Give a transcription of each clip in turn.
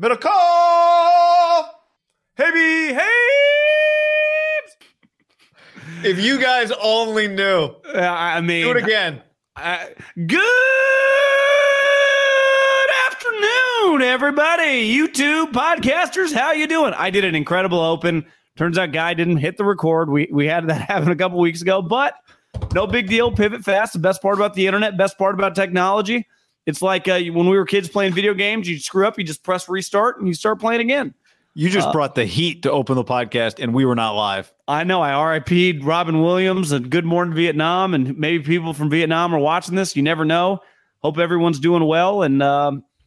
Medical! Hey, Habes! If you guys only knew. I mean... Do it again. Good afternoon, everybody. YouTube podcasters, how you doing? I did an incredible open. Turns out Guy didn't hit the record. We had that happen a couple weeks ago, but no big deal. Pivot fast. The best part about the internet, best part about technology. It's like when we were kids playing video games, you screw up, you just press restart, and you start playing again. You just brought the heat to open the podcast, and we were not live. I know. I RIP'd Robin Williams and Good Morning Vietnam, and maybe people from Vietnam are watching this. You never know. Hope everyone's doing well. And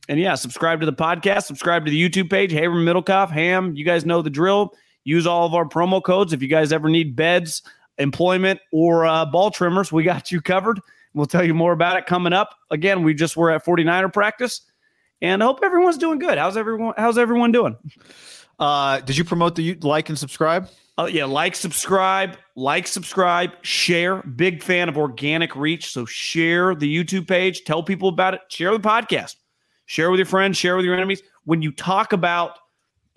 yeah, subscribe to the podcast. Subscribe to the YouTube page. Haver Middlecoff, Ham, you guys know the drill. Use all of our promo codes. If you guys ever need beds, employment, or ball trimmers, we got you covered. We'll tell you more about it coming up. Again, we just were at 49er practice, and I hope everyone's doing good. How's everyone doing? Did you promote the like and subscribe? Oh, yeah. Like, subscribe, share. Big fan of organic reach. So share the YouTube page. Tell people about it. Share the podcast. Share with your friends. Share with your enemies. When you talk about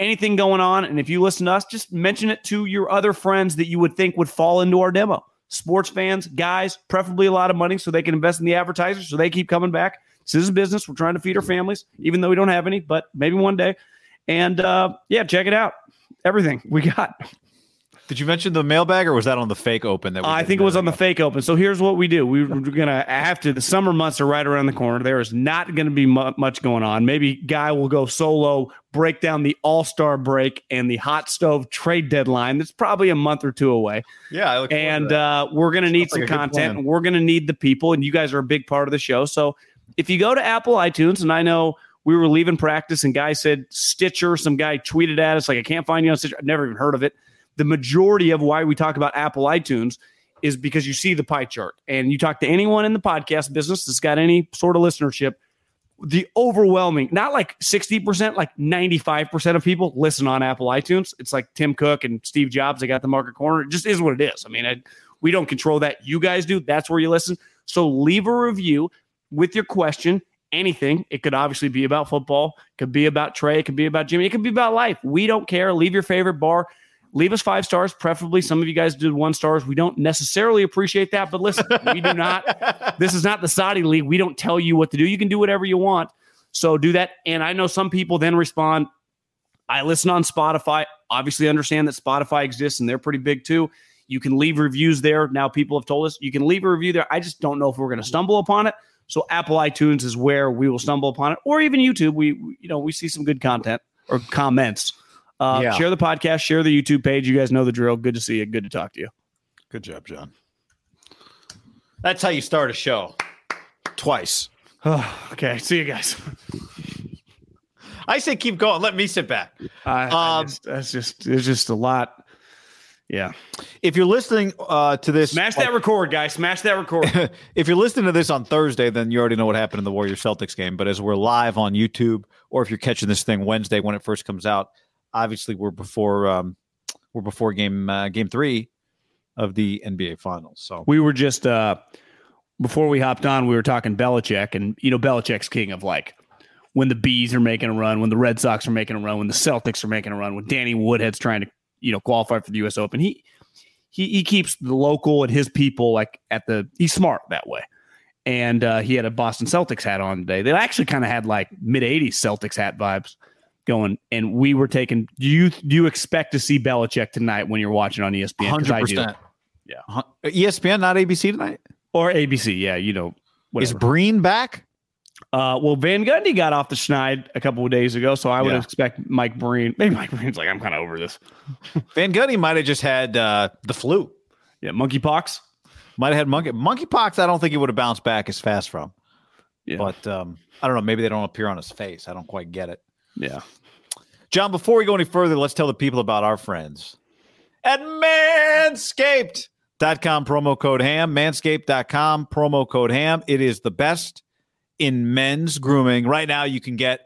anything going on, and if you listen to us, just mention it to your other friends that you would think would fall into our demo. Sports fans, guys, preferably a lot of money so they can invest in the advertisers so they keep coming back. This is a business. We're trying to feed our families, even though we don't have any, but maybe one day. And yeah, check it out. Everything we got. Did you mention the mailbag, or was that on the fake open? That I think it was on the fake open. So here's what we do. We're going to, after the summer months are right around the corner, there is not going to be much going on. Maybe Guy will go solo, break down the all-star break and the hot stove trade deadline. That's probably a month or two away. Yeah. I look and we're going to need some content. And we're going to need the people, and you guys are a big part of the show. So if you go to Apple iTunes, and I know we were leaving practice, and Guy said Stitcher. Some guy tweeted at us, like, I can't find you on Stitcher. I've never even heard of it. The majority of why we talk about Apple iTunes is because you see the pie chart, and you talk to anyone in the podcast business that's got any sort of listenership. The overwhelming, not like 60%, like 95% of people listen on Apple iTunes. It's like Tim Cook and Steve Jobs. They got the market corner. It just is what it is. I mean, we don't control that. You guys do. That's where you listen. So leave a review with your question. Anything. It could obviously be about football. It could be about Trey. It could be about Jimmy. It could be about life. We don't care. Leave your favorite bar. Leave us 5 stars, preferably. Some of you guys did 1 stars. We don't necessarily appreciate that, but listen, we do not. This is not the Saudi League. We don't tell you what to do. You can do whatever you want. So do that. And I know some people then respond, I listen on Spotify. Obviously understand that Spotify exists, and they're pretty big too. You can leave reviews there. Now people have told us you can leave a review there. I just don't know if we're going to stumble upon it. So Apple iTunes is where we will stumble upon it, or even YouTube. We see some good content or comments. Share the podcast, share the YouTube page. You guys know the drill. Good to see you. Good to talk to you. Good job, John. That's how you start a show. Twice. Okay. See you guys. I say keep going. Let me sit back. It's just a lot. Yeah. If you're listening to this, smash that record, guys. Smash that record. If you're listening to this on Thursday, then you already know what happened in the Warriors Celtics game. But as we're live on YouTube, or if you're catching this thing Wednesday when it first comes out, obviously we're before game three of the NBA Finals. So we were just before we hopped on, we were talking Belichick, and Belichick's king of like. When the Bees are making a run, when the Red Sox are making a run, when the Celtics are making a run, when Danny Woodhead's trying to, qualify for the U.S. Open, he keeps the local and his people he's smart that way. And he had a Boston Celtics hat on today. They actually kind of had like mid-'80s Celtics hat vibes going. And we were taking. Do you expect to see Belichick tonight when you're watching on ESPN? 100%. Yeah. ESPN, not ABC tonight, or ABC. Yeah, whatever. Is Breen back? Well, Van Gundy got off the schneid a couple of days ago, so I would expect Mike Breen. Maybe Mike Breen's like, I'm kind of over this. Van Gundy might have just had the flu. Yeah, monkeypox. Might have had monkeypox. I don't think he would have bounced back as fast from. Yeah. But I don't know. Maybe they don't appear on his face. I don't quite get it. Yeah. John, before we go any further, let's tell the people about our friends at Manscaped.com. Promo code ham. Manscaped.com. Promo code ham. It is the best in men's grooming. Right now, you can get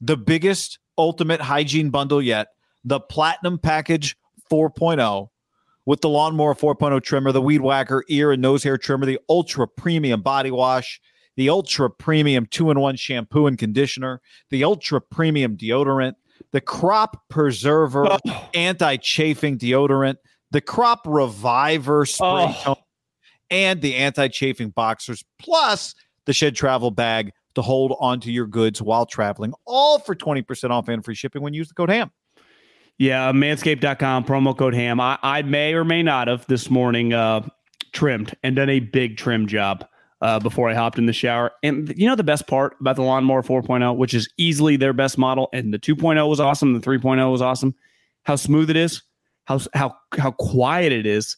the biggest ultimate hygiene bundle yet, the Platinum Package 4.0 with the Lawnmower 4.0 trimmer, the Weed Whacker ear and nose hair trimmer, the Ultra Premium body wash, the Ultra Premium 2-in-1 shampoo and conditioner, the Ultra Premium deodorant, the Crop Preserver anti-chafing deodorant, the Crop Reviver spray tone, and the anti-chafing boxers, plus the Shed Travel Bag to hold onto your goods while traveling, all for 20% off and free shipping when you use the code HAM. Yeah, manscaped.com, promo code HAM. I may or may not have this morning trimmed and done a big trim job before I hopped in the shower. And the best part about the Lawnmower 4.0, which is easily their best model, and the 2.0 was awesome, the 3.0 was awesome, how smooth it is, how quiet it is,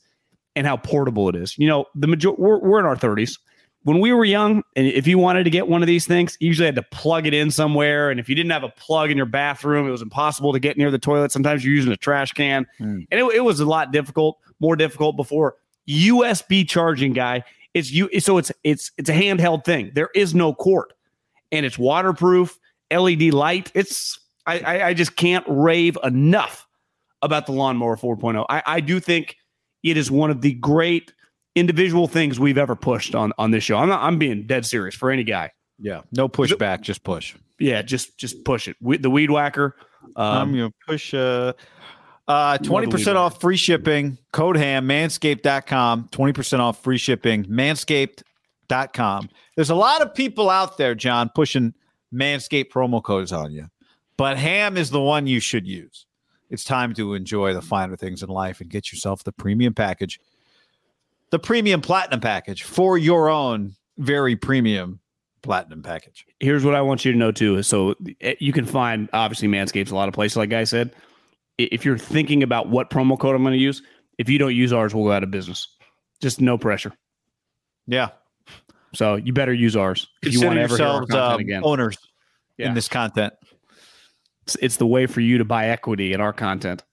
and how portable it is. We're in our 30s. When we were young, and if you wanted to get one of these things, you usually had to plug it in somewhere. And if you didn't have a plug in your bathroom, it was impossible to get near the toilet. Sometimes you're using a trash can. And it was a lot more difficult before USB charging, guy. It's a handheld thing. There is no cord, and it's waterproof, LED light. I just can't rave enough about the Lawnmower 4.0. I do think it is one of the great individual things we've ever pushed on this show. I'm being dead serious for any guy. Yeah, no pushback, just push. Yeah, just push it. The Weed Whacker. I'm gonna push 20% off free shipping. Code HAM. Manscaped.com. 20% off free shipping. Manscaped.com. There's a lot of people out there, John, pushing Manscaped promo codes on you, but HAM is the one you should use. It's time to enjoy the finer things in life and get yourself the premium package. The premium platinum package for your own very premium platinum package. Here's what I want you to know too. So you can find obviously Manscaped's a lot of places. Like I said, if you're thinking about what promo code I'm going to use, if you don't use ours, we'll go out of business. Just no pressure. Yeah. So you better use ours. Consider yourselves owners in this content. It's the way for you to buy equity in our content.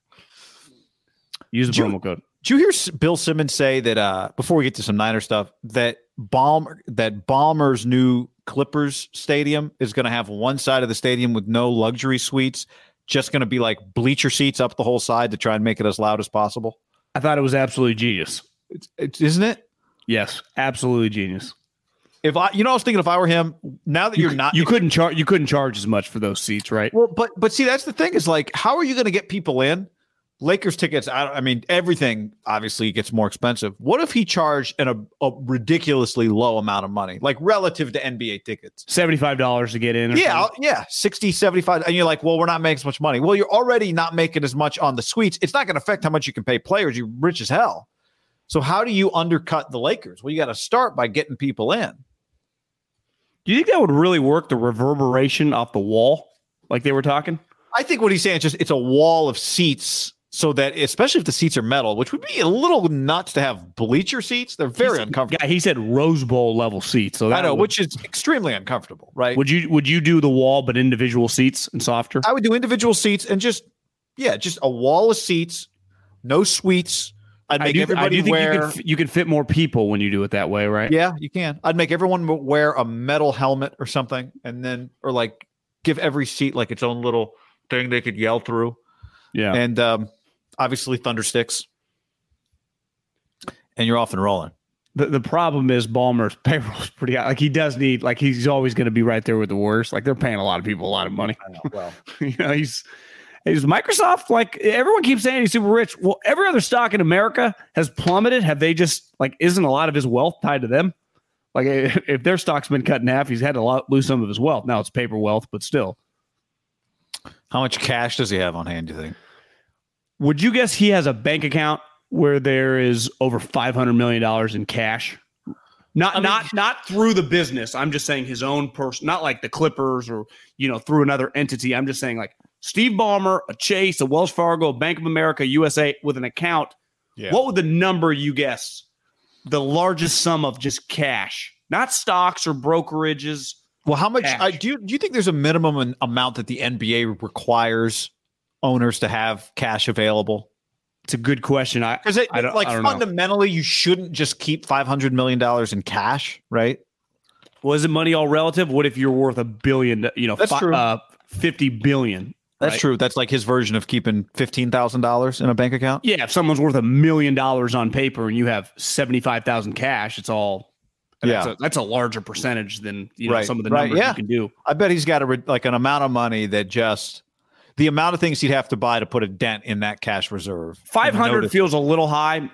Use the promo code. Did you hear Bill Simmons say that before we get to some Niner stuff, that Ballmer's new Clippers stadium is going to have one side of the stadium with no luxury suites, just going to be like bleacher seats up the whole side to try and make it as loud as possible? I thought it was absolutely genius. Isn't it? Yes, absolutely genius. If I was thinking if I were him, now that you couldn't charge as much for those seats, right? Well, but see, that's the thing is like, how are you going to get people in? Lakers tickets, everything obviously gets more expensive. What if he charged a ridiculously low amount of money, like relative to NBA tickets? $75 to get in. Yeah, 60, 75. And you're like, well, we're not making as much money. Well, you're already not making as much on the suites. It's not going to affect how much you can pay players. You're rich as hell. So how do you undercut the Lakers? Well, you got to start by getting people in. Do you think that would really work, the reverberation off the wall like they were talking? I think what he's saying is just it's a wall of seats, so that especially if the seats are metal, which would be a little nuts to have bleacher seats. They're very uncomfortable. Yeah, he said Rose Bowl level seats. So that I know, which is extremely uncomfortable, right? Would you do the wall but individual seats and softer? I would do individual seats and just a wall of seats, no suites. I'd make everybody wear. You can fit more people when you do it that way, right? Yeah, you can. I'd make everyone wear a metal helmet or something, and then or like give every seat like its own little thing they could yell through. Yeah, and obviously thundersticks, and you're off and rolling. The problem is Ballmer's payroll is pretty high. Like he does need, like he's always going to be right there with the worst. Like they're paying a lot of people a lot of money. I know, well, you know he's. Is Microsoft, like everyone keeps saying he's super rich. Well, every other stock in America has plummeted. Have they just like, isn't a lot of his wealth tied to them? Like if their stock's been cut in half, he's had to lose some of his wealth. Now it's paper wealth, but still. How much cash does he have on hand, do you think? Would you guess he has a bank account where there is over $500 million in cash? Not through the business. I'm just saying his own person, not like the Clippers or, you know, through another entity. I'm just saying like, Steve Ballmer, a Chase, a Wells Fargo, Bank of America, USA, with an account. Yeah. What would the number you guess? The largest sum of just cash, not stocks or brokerages. Well, how much? Do you think there's a minimum amount that the NBA requires owners to have cash available? It's a good question. Because fundamentally, you shouldn't just keep $500 million in cash, right? Well, isn't money all relative? What if you're worth $1 billion? You know, that's true. 50 billion. That's right. True. That's like his version of keeping $15,000 in a bank account. Yeah, if someone's worth $1 million on paper and you have 75,000 cash, it's all. Yeah, that's a larger percentage than you know some of the numbers you can do. I bet he's got an amount of money that just the amount of things he'd have to buy to put a dent in that cash reserve. 500 feels a little high.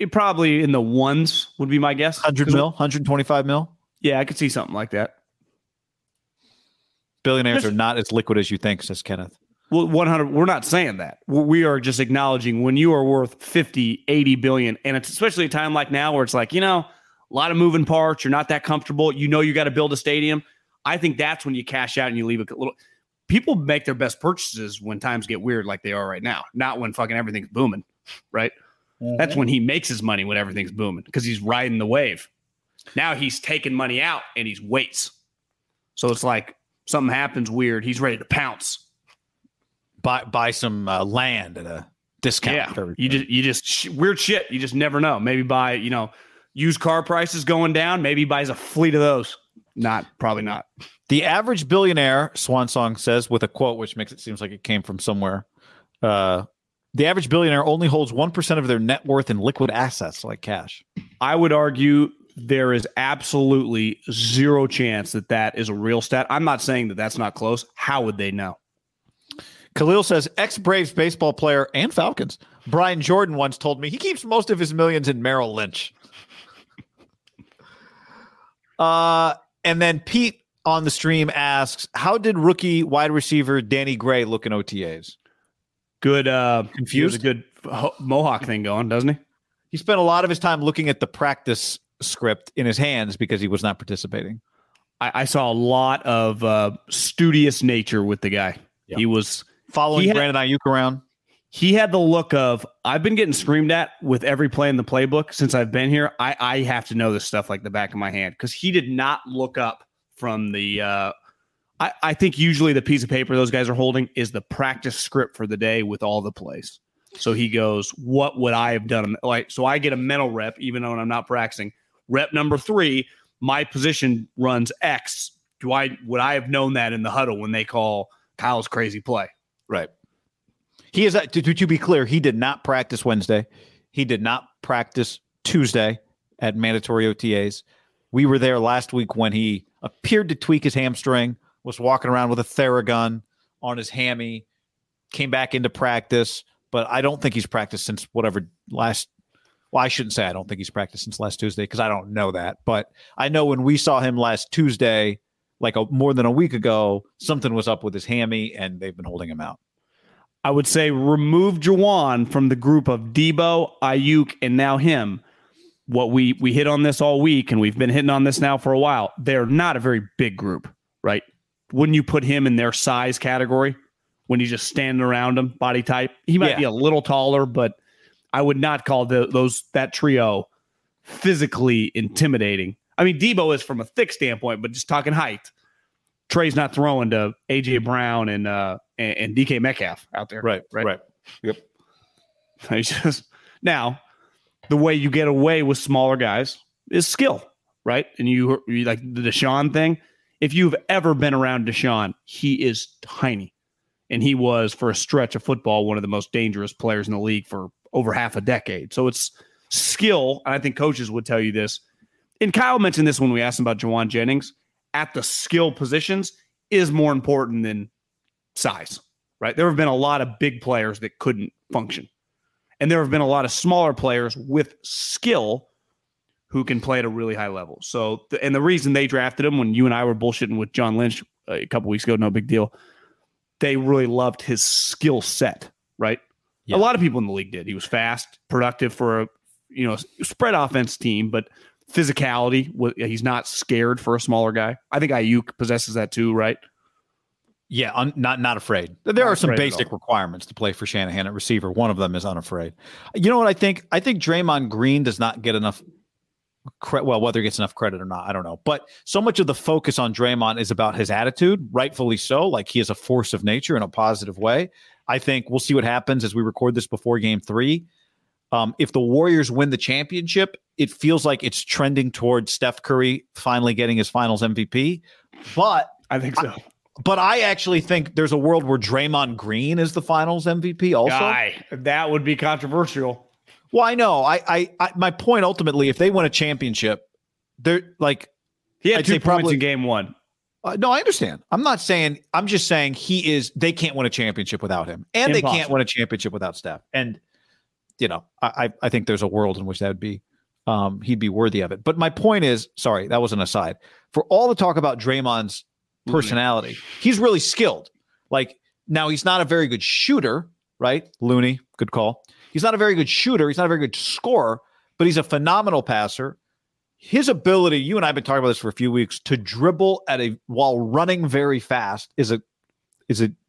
It probably in the ones would be my guess. 125 mil. Yeah, I could see something like that. Billionaires are not as liquid as you think, says Kenneth. Well, 100. We're not saying that. We are just acknowledging when you are worth 50, 80 billion, and it's especially a time like now where it's like, you know, a lot of moving parts. You're not that comfortable. You know, you got to build a stadium. I think that's when you cash out and you leave a little. People make their best purchases when times get weird, like they are right now, not when fucking everything's booming, right? Mm-hmm. That's when he makes his money when everything's booming because he's riding the wave. Now he's taking money out and he's waits. So it's like. Something happens weird. He's ready to pounce. Buy some land at a discount. Yeah, you just weird shit. You just never know. Maybe buy, you know, used car prices going down. Maybe he buys a fleet of those. Probably not. The average billionaire, Swansong says, with a quote, which makes it seems like it came from somewhere. The average billionaire only holds 1% of their net worth in liquid assets like cash. I would argue there is absolutely zero chance that is a real stat. I'm not saying that that's not close. How would they know? Khalil says, ex-Braves baseball player and Falcons, Brian Jordan once told me he keeps most of his millions in Merrill Lynch. And then Pete on the stream asks, how did rookie wide receiver Danny Gray look in OTAs? Good. Confused. A good Mohawk thing going, doesn't he? He spent a lot of his time looking at the practice script in his hands because he was not participating. I saw a lot of studious nature with the guy. Yep. He was following Brandon Aiyuk around. He had the look of, I've been getting screamed at with every play in the playbook since I've been here. I have to know this stuff like the back of my hand because he did not look up from the I think usually the piece of paper those guys are holding is the practice script for the day with all the plays. So he goes, what would I have done? Like, so I get a mental rep even though I'm not practicing. Rep number 3, my position runs X. Would I have known that in the huddle when they call Kyle's crazy play? Right. He is to be clear, he did not practice Wednesday. He did not practice Tuesday at mandatory OTAs. We were there last week when he appeared to tweak his hamstring, was walking around with a Theragun on his hammy, came back into practice, but I don't think he's practiced since I shouldn't say I don't think he's practiced since last Tuesday because I don't know that. But I know when we saw him last Tuesday, like more than a week ago, something was up with his hammy and they've been holding him out. I would say remove Juwan from the group of Deebo, Aiyuk, and now him. what we hit on this all week, and we've been hitting on this now for a while. They're not a very big group, right? Wouldn't you put him in their size category when you just standing around him, body type? He might be a little taller, but I would not call that trio physically intimidating. I mean, Deebo is from a thick standpoint, but just talking height, Trey's not throwing to AJ Brown and DK Metcalf out there. Right. Yep. Now, the way you get away with smaller guys is skill, right? And you like the Deshaun thing. If you've ever been around Deshaun, he is tiny. And he was, for a stretch of football, one of the most dangerous players in the league for over half a decade. So it's skill, and I think coaches would tell you this. And Kyle mentioned this when we asked him about Juwan Jennings. At the skill positions is more important than size, right? There have been a lot of big players that couldn't function. And there have been a lot of smaller players with skill who can play at a really high level. So, and the reason they drafted him, when you and I were bullshitting with John Lynch a couple weeks ago, no big deal, they really loved his skill set, right? Yeah. A lot of people in the league did. He was fast, productive for a spread offense team, but physicality, he's not scared for a smaller guy. I think Aiyuk possesses that too, right? Yeah, not afraid. There are some basic requirements to play for Shanahan at receiver. One of them is unafraid. You know what I think? I think Draymond Green does not get enough credit. Well, whether he gets enough credit or not, I don't know. But so much of the focus on Draymond is about his attitude, rightfully so. Like, he is a force of nature in a positive way. I think we'll see what happens as we record this before Game 3. If the Warriors win the championship, it feels like it's trending towards Steph Curry finally getting his finals MVP. But I think so. But I actually think there's a world where Draymond Green is the finals MVP also. Guy, that would be controversial. Well, I know. I my point ultimately, if they win a championship, they're like... He had 2 points probably in game one. No, I understand. I'm just saying he is... They can't win a championship without him. And impossible. They can't win a championship without Steph. And, I think there's a world in which that would be... he'd be worthy of it. But my point is... Sorry, that was an aside. For all the talk about Draymond's personality, he's really skilled. Like, now he's not a very good shooter, right? Looney, good call. He's not a very good shooter. He's not a very good scorer, but he's a phenomenal passer. His ability, you and I have been talking about this for a few weeks, to dribble while running very fast is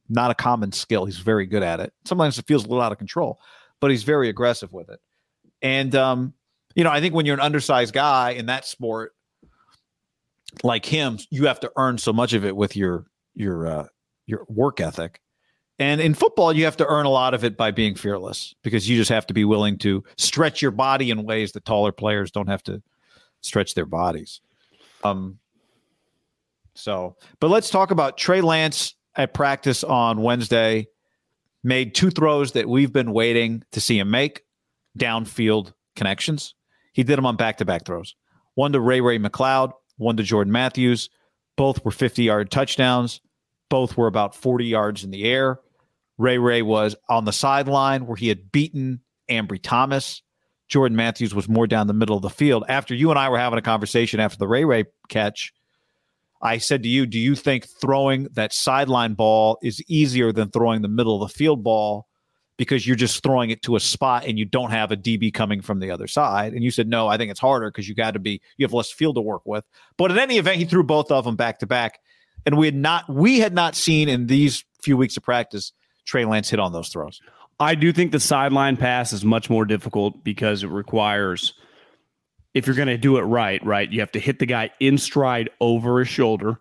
not a common skill. He's very good at it. Sometimes it feels a little out of control, but he's very aggressive with it. And I think when you're an undersized guy in that sport, like him, you have to earn so much of it with your work ethic. And in football, you have to earn a lot of it by being fearless, because you just have to be willing to stretch your body in ways that taller players don't have to stretch their bodies. But let's talk about Trey Lance at practice on Wednesday. Made 2 throws that we've been waiting to see him make, downfield connections. He did them on back-to-back throws. One to Ray Ray McCloud, one to Jordan Matthews. Both were 50-yard touchdowns. Both were about 40 yards in the air. Ray was on the sideline where he had beaten Ambry Thomas. Jordan Matthews was more down the middle of the field. After you and I were having a conversation after the Ray catch, I said to you, do you think throwing that sideline ball is easier than throwing the middle of the field ball, because you're just throwing it to a spot and you don't have a DB coming from the other side? And you said, no, I think it's harder because you have less field to work with. But in any event, he threw both of them back to back. And we had not seen in these few weeks of practice Trey Lance hit on those throws. I do think the sideline pass is much more difficult because it requires, if you're going to do it right, you have to hit the guy in stride over his shoulder.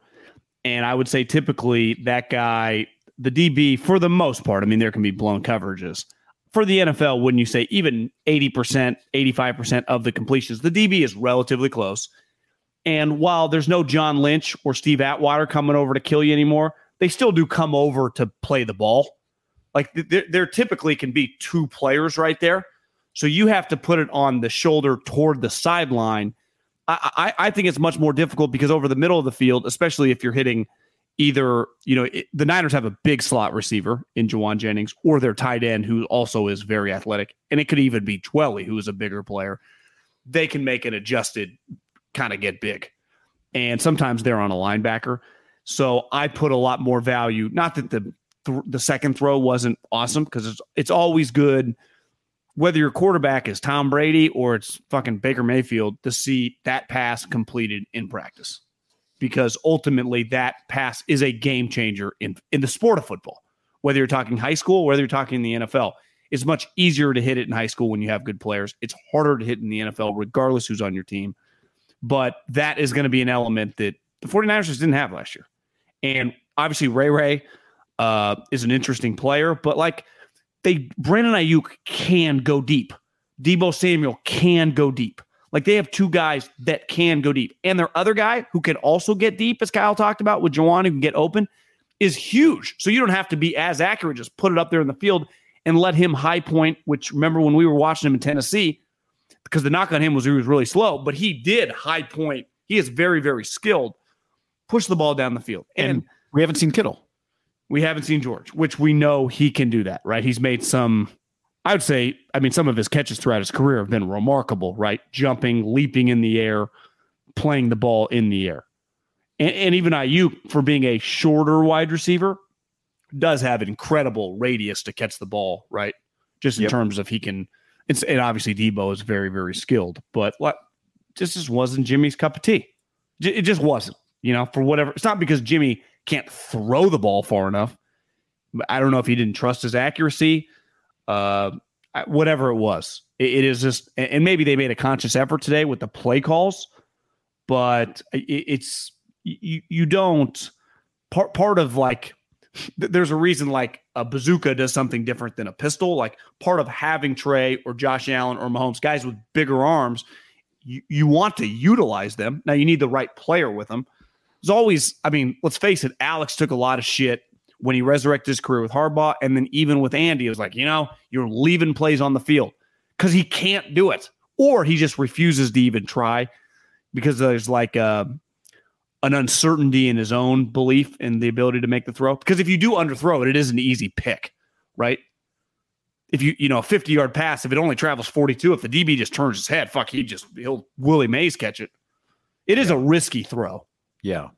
And I would say typically that guy, the DB, for the most part, I mean, there can be blown coverages. For the NFL, wouldn't you say even 80%, 85% of the completions, the DB is relatively close. And while there's no John Lynch or Steve Atwater coming over to kill you anymore, they still do come over to play the ball. Like, there typically can be 2 players right there. So you have to put it on the shoulder toward the sideline. I think it's much more difficult because over the middle of the field, especially if you're hitting either, the Niners have a big slot receiver in Juwan Jennings or their tight end, who also is very athletic. And it could even be Twelly, who is a bigger player. They can make an adjusted kind of get big, and sometimes they're on a linebacker. So I put a lot more value, not that the second throw wasn't awesome, because it's always good whether your quarterback is Tom Brady or it's fucking Baker Mayfield, to see that pass completed in practice, because ultimately that pass is a game changer in the sport of football. Whether you're talking high school, whether you're talking the NFL, it's much easier to hit it in high school when you have good players. It's harder to hit in the NFL, regardless who's on your team. But that is going to be an element that the 49ers just didn't have last year. And obviously Ray Ray is an interesting player, but like Brandon Aiyuk can go deep. Deebo Samuel can go deep. Like, they have two guys that can go deep. And their other guy who can also get deep, as Kyle talked about with Juwan, who can get open, is huge. So you don't have to be as accurate. Just put it up there in the field and let him high point, which, remember when we were watching him in Tennessee, because the knock on him was he was really slow, but he did high point. He is very, very skilled. Push the ball down the field. And we haven't seen Kittle. We haven't seen George, which we know he can do that, right? He's made some, I would say, I mean, some of his catches throughout his career have been remarkable, right? Jumping, leaping in the air, playing the ball in the air. And even Aiyuk, for being a shorter wide receiver, does have an incredible radius to catch the ball, right? Just in terms of he can, and obviously Deebo is very, very skilled, but like, this just wasn't Jimmy's cup of tea. It just wasn't, you know, for whatever. It's not because Jimmy can't throw the ball far enough. I don't know if he didn't trust his accuracy, whatever it was. It is just, and maybe they made a conscious effort today with the play calls, but it's, you don't, part of like, there's a reason like a bazooka does something different than a pistol. Like, part of having Trey or Josh Allen or Mahomes, guys with bigger arms, you want to utilize them. Now you need the right player with them. There's always, I mean, let's face it, Alex took a lot of shit when he resurrected his career with Harbaugh. And then even with Andy, it was like, you know, you're leaving plays on the field because he can't do it, or he just refuses to even try because there's like an uncertainty in his own belief and the ability to make the throw. Because if you do underthrow it, it is an easy pick, right? If you know, a 50-yard pass, if it only travels 42, if the DB just turns his head, fuck, he'll Willie Mays catch it. It is a risky throw. Yeah.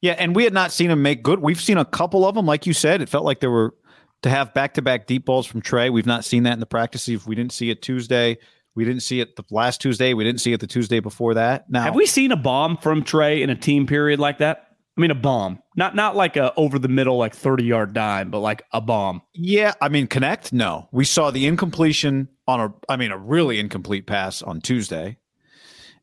Yeah. And we had not seen him make good. We've seen a couple of them. Like you said, it felt like there were to have back-to-back deep balls from Trey. We've not seen that in the practices. We didn't see it Tuesday. We didn't see it the last Tuesday. We didn't see it the Tuesday before that. Now, have we seen a bomb from Trey in a team period like that? I mean, a bomb, not like a over the middle, like 30-yard dime, but like a bomb. Yeah. I mean, connect. No, we saw the incompletion on a really incomplete pass on Tuesday.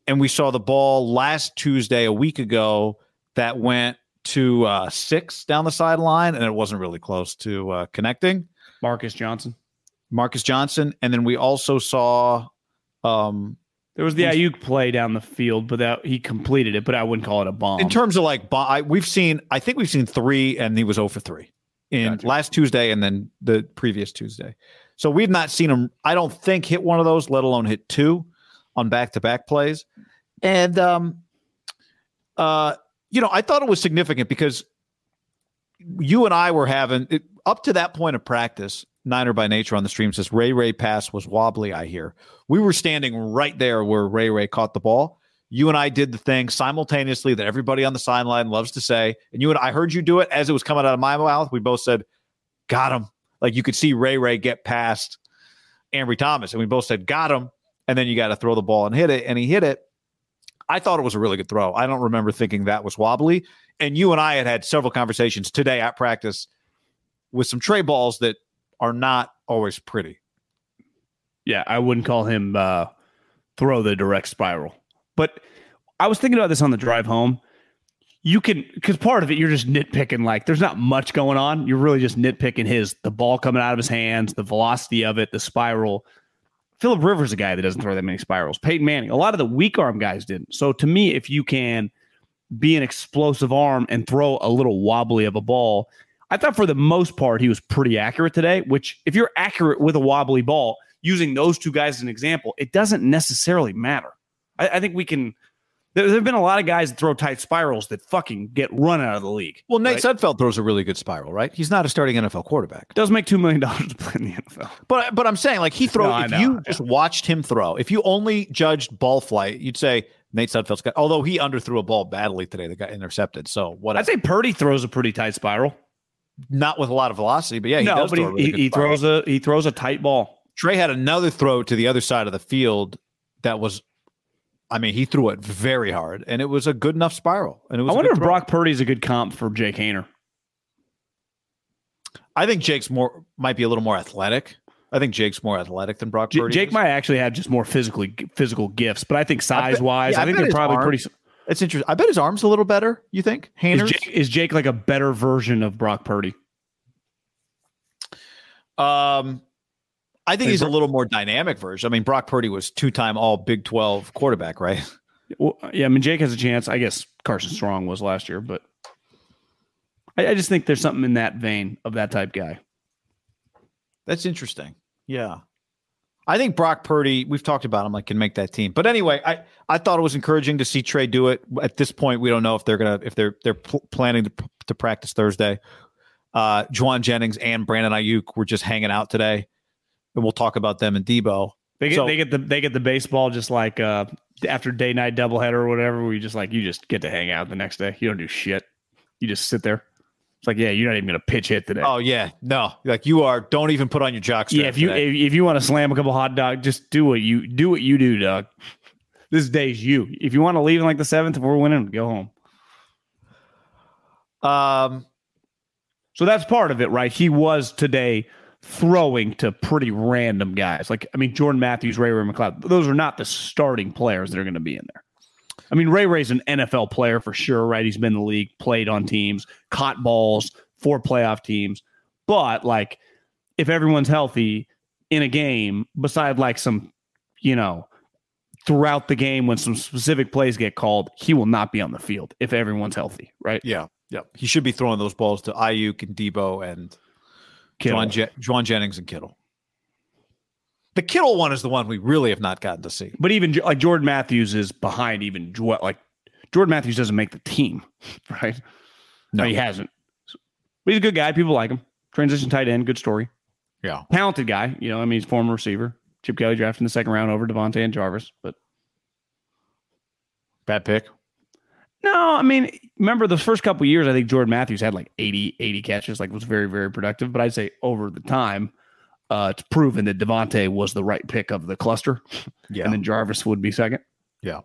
And we saw the ball last Tuesday, a week ago, that went to 6 down the sideline, and it wasn't really close to connecting. Marcus Johnson. And then we also saw... there was the Aiyuk play down the field, but he completed it, but I wouldn't call it a bomb. In terms of like, I think we've seen 3, and he was 0 for 3 in last Tuesday and then the previous Tuesday. So we've not seen him, I don't think, hit one of those, let alone hit 2 on back-to-back plays. And, you know, I thought it was significant because you and I were having, up to that point of practice, Niner by Nature on the stream says, Ray Ray pass was wobbly, I hear. We were standing right there where Ray Ray caught the ball. You and I did the thing simultaneously that everybody on the sideline loves to say. And I heard you do it as it was coming out of my mouth. We both said, got him. Like, you could see Ray Ray get past Ambry Thomas. And we both said, got him. And then you got to throw the ball and hit it. And he hit it. I thought it was a really good throw. I don't remember thinking that was wobbly. And you and I had several conversations today at practice with some Trey balls that are not always pretty. Yeah, I wouldn't call him throw the direct spiral. But I was thinking about this on the drive home. You can, because part of it, you're just nitpicking. Like, there's not much going on. You're really just nitpicking the ball coming out of his hands, the velocity of it, the spiral. Philip Rivers is a guy that doesn't throw that many spirals. Peyton Manning, a lot of the weak arm guys didn't. So to me, if you can be an explosive arm and throw a little wobbly of a ball, I thought for the most part he was pretty accurate today, which if you're accurate with a wobbly ball, using those two guys as an example, it doesn't necessarily matter. I think we can... There have been a lot of guys that throw tight spirals that fucking get run out of the league. Well, Nate Sudfeld throws a really good spiral, right? He's not a starting NFL quarterback. Does make $2 million to play in the NFL. But I'm saying, like, he throws... just watched him throw, if you only judged ball flight, you'd say Nate Sudfeld's got... Although he underthrew a ball badly today that got intercepted, so whatever. I'd say Purdy throws a pretty tight spiral. Not with a lot of velocity, but yeah, he does throw a really good spiral. He throws a tight ball. Trey had another throw to the other side of the field that was, I mean, he threw it very hard, and it was a good enough spiral. And it was, I wonder if Brock Purdy's a good comp for Jake Hainer. I think Jake's might be a little more athletic. I think Jake's more athletic than Brock Purdy. Jake might actually have just more physical gifts, but I think size-wise, I think they're probably pretty... It's interesting. I bet his arm's a little better, you think? Hainer? Is Jake like a better version of Brock Purdy? I think he's a little more dynamic version. I mean, Brock Purdy was two-time all-Big 12 quarterback, right? Well, yeah, I mean, Jake has a chance. I guess Carson Strong was last year, but I just think there's something in that vein of that type guy. That's interesting. Yeah. I think Brock Purdy, we've talked about him, like, can make that team. But anyway, I thought it was encouraging to see Trey do it. At this point, we don't know if they're planning to practice Thursday. Juwan Jennings and Brandon Aiyuk were just hanging out today, and we'll talk about them and Deebo. They get the baseball just like after day-night doubleheader or whatever, where you just get to hang out the next day. You don't do shit. You just sit there. It's like, yeah, you're not even going to pitch hit today. Oh, yeah. No. Like, you are. Don't even put on your jock strap. Yeah, if you want to slam a couple hot dogs, just do what you do, Doug. This day's you. If you want to leave in like the 7th, if we're winning, go home. So that's part of it, right? He was today throwing to pretty random guys. Like, I mean, Jordan Matthews, Ray Ray McCloud, those are not the starting players that are going to be in there. I mean, Ray Ray's an NFL player for sure, right? He's been in the league, played on teams, caught balls for playoff teams. But, like, if everyone's healthy in a game, beside, like, some, you know, throughout the game when some specific plays get called, he will not be on the field if everyone's healthy, right? Yeah, yeah. He should be throwing those balls to Aiyuk and Deebo and Juwan Jennings and Kittle. The Kittle one is the one we really have not gotten to see. But even like Jordan Matthews is behind even like Jordan Matthews doesn't make the team, right? No, he hasn't. But he's a good guy. People like him. Transition tight end. Good story. Yeah. Talented guy. You know, I mean, he's a former receiver. Chip Kelly drafted in the second round over Devontae and Jarvis, but. Bad pick. No, I mean, remember the first couple of years, I think Jordan Matthews had like 80 catches, like was very, very productive. But I'd say over the time, it's proven that Devontae was the right pick of the cluster. Yeah. And then Jarvis would be second. Yeah.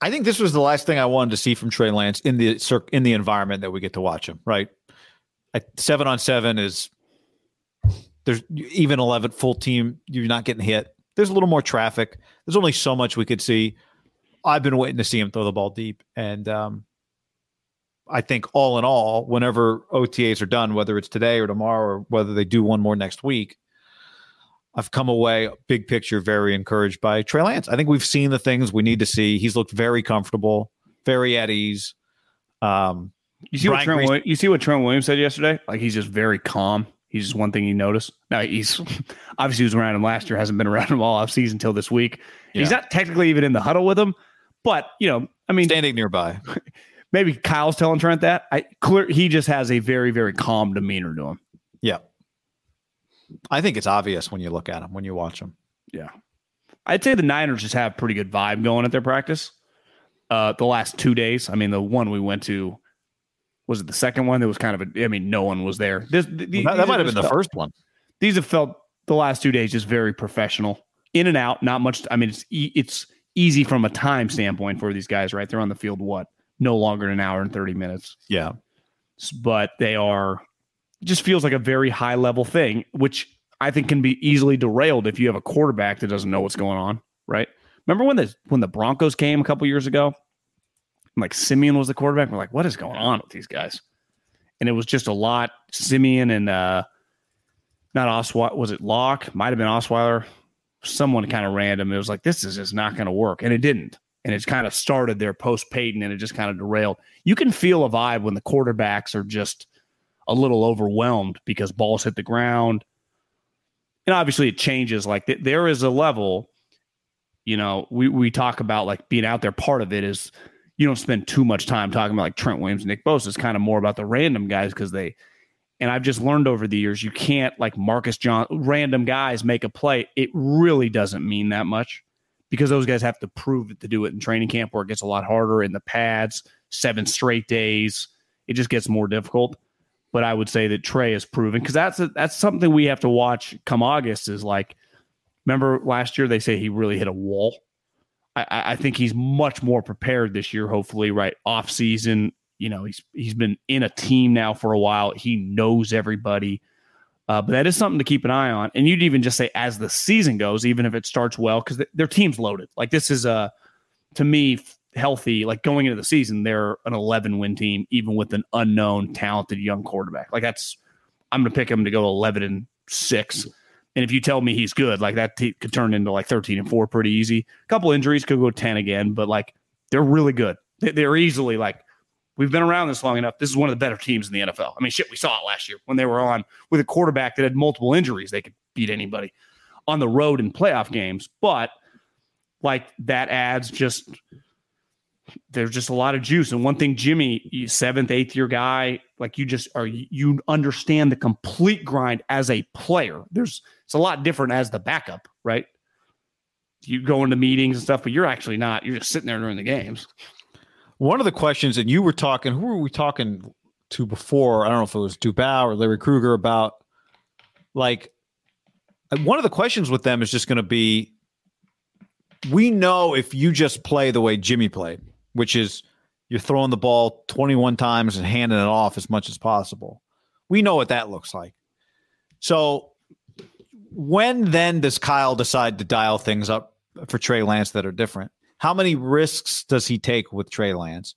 I think this was the last thing I wanted to see from Trey Lance in the environment that we get to watch him, right? 7-on-7 is there's even 11 full team. You're not getting hit. There's a little more traffic. There's only so much we could see. I've been waiting to see him throw the ball deep. And, I think all in all, whenever OTAs are done, whether it's today or tomorrow or whether they do one more next week, I've come away, big picture, very encouraged by Trey Lance. I think we've seen the things we need to see. He's looked very comfortable, very at ease. You see what Trent Williams said yesterday? Like, he's just very calm. He's just one thing you notice. Now, he's obviously he was around him last year, hasn't been around him all offseason until this week. Yeah. He's not technically even in the huddle with him, but, you know, I mean, standing nearby. Maybe Kyle's telling Trent that. He just has a very, very calm demeanor to him. Yeah. I think it's obvious when you look at him, when you watch him. Yeah. I'd say the Niners just have pretty good vibe going at their practice. The last 2 days, I mean, the one we went to, was it the second one? That was kind of no one was there. That might have been the first one. These have felt the last 2 days just very professional. In and out, not much. I mean, it's easy from a time standpoint for these guys, right? They're on the field, what? No longer than an hour and 30 minutes. Yeah. But they are, it just feels like a very high level thing, which I think can be easily derailed if you have a quarterback that doesn't know what's going on. Right. Remember when the Broncos came a couple years ago, and like Simeon was the quarterback. We're like, what is going on with these guys? And it was just a lot. Simeon and not Osweiler. Was it Locke? Might've been Osweiler. Someone kind of random. It was like, this is just not going to work. And it didn't. And it's kind of started there post-Peyton, and it just kind of derailed. You can feel a vibe when the quarterbacks are just a little overwhelmed because balls hit the ground. And obviously it changes. Like there is a level, you know, we talk about like being out there. Part of it is you don't spend too much time talking about like Trent Williams and Nick Bosa. It's kind of more about the random guys because and I've just learned over the years, you can't like Marcus John, random guys make a play. It really doesn't mean that much. Because those guys have to prove it to do it in training camp where it gets a lot harder in the pads, 7 straight days. It just gets more difficult. But I would say that Trey has proven, because that's something we have to watch come August, is like, remember last year they say he really hit a wall. I think he's much more prepared this year, hopefully, right? Off season, you know, he's been in a team now for a while. He knows everybody. But that is something to keep an eye on. And you'd even just say as the season goes, even if it starts well, because their team's loaded. Like, this is, to me, healthy. Like, going into the season, they're an 11-win team, even with an unknown, talented young quarterback. Like, that's, I'm going to pick him to go 11-6. And if you tell me he's good, like, that could turn into like 13-4 pretty easy. A couple injuries could go 10 again, but like, they're really good. They're easily like, we've been around this long enough. This is one of the better teams in the NFL. I mean, shit, we saw it last year when they were on with a quarterback that had multiple injuries. They could beat anybody on the road in playoff games. But like, that adds just, there's just a lot of juice. And one thing, Jimmy, 7th, 8th year guy, like, you just are, you understand the complete grind as a player. It's a lot different as the backup, right? You go into meetings and stuff, but you're actually not, you're just sitting there during the games. One of the questions that you were talking, who were we talking to before? I don't know if it was Dubow or Larry Kruger about, like, one of the questions with them is just going to be, we know if you just play the way Jimmy played, which is you're throwing the ball 21 times and handing it off as much as possible. We know what that looks like. So when then does Kyle decide to dial things up for Trey Lance that are different? How many risks does he take with Trey Lance?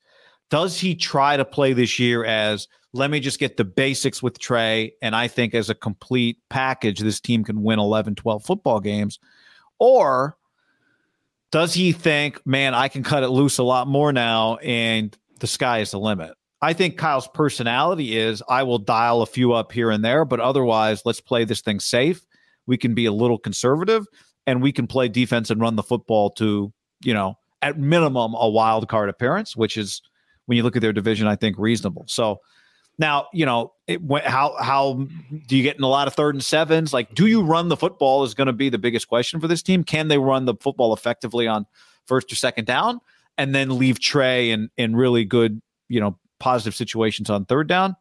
Does he try to play this year as, let me just get the basics with Trey, and I think as a complete package, this team can win 11, 12 football games? Or does he think, man, I can cut it loose a lot more now and the sky is the limit? I think Kyle's personality is, I will dial a few up here and there, but otherwise, let's play this thing safe. We can be a little conservative, and we can play defense and run the football to, you know, at minimum, a wild card appearance, which is, when you look at their division, I think reasonable. So now, you know, how do you get in a lot of 3rd and 7s? Like, do you run the football is going to be the biggest question for this team. Can they run the football effectively on 1st or 2nd down, and then leave Trey in really good, you know, positive situations on 3rd down?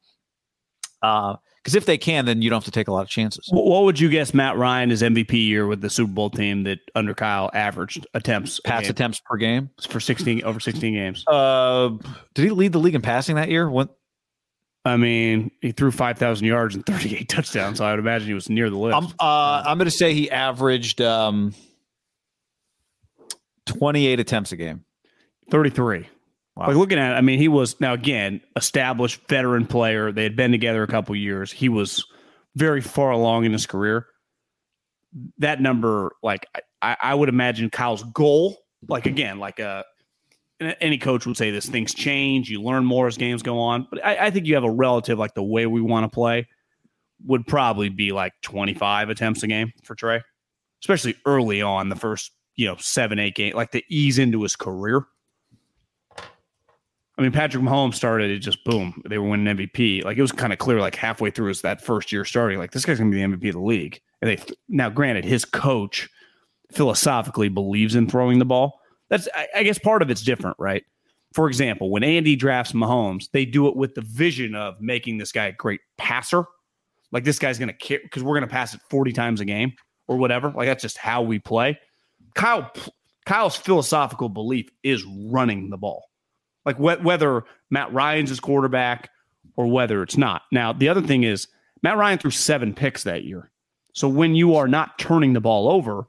Because if they can, then you don't have to take a lot of chances. What would you guess Matt Ryan is MVP year with the Super Bowl team that under Kyle averaged attempts per game for 16 games? Did he lead the league in passing that year? What? I mean, he threw 5,000 yards and 38 touchdowns, so I would imagine he was near the list. I'm going to say he averaged 28 attempts a game. 33. Wow. Like, looking at it, I mean, he was, now again, established veteran player. They had been together a couple years. He was very far along in his career. That number, like, I would imagine Kyle's goal, like, again, like, any coach would say this, things change. You learn more as games go on. But I think you have a relative, like, the way we want to play would probably be like 25 attempts a game for Trey, especially early on, the first, you know, 7, 8 game, like, to ease into his career. I mean, Patrick Mahomes started it just, boom, they were winning MVP. Like, it was kind of clear, like, halfway through his that first year starting, like, this guy's going to be the MVP of the league. And now, granted, his coach philosophically believes in throwing the ball. That's, I guess, part of it's different, right? For example, when Andy drafts Mahomes, they do it with the vision of making this guy a great passer. Like, this guy's going to care because we're going to pass it 40 times a game or whatever. Like, that's just how we play. Kyle's philosophical belief is running the ball. Like, whether Matt Ryan's his quarterback or whether it's not. Now, the other thing is, Matt Ryan threw 7 picks that year. So when you are not turning the ball over,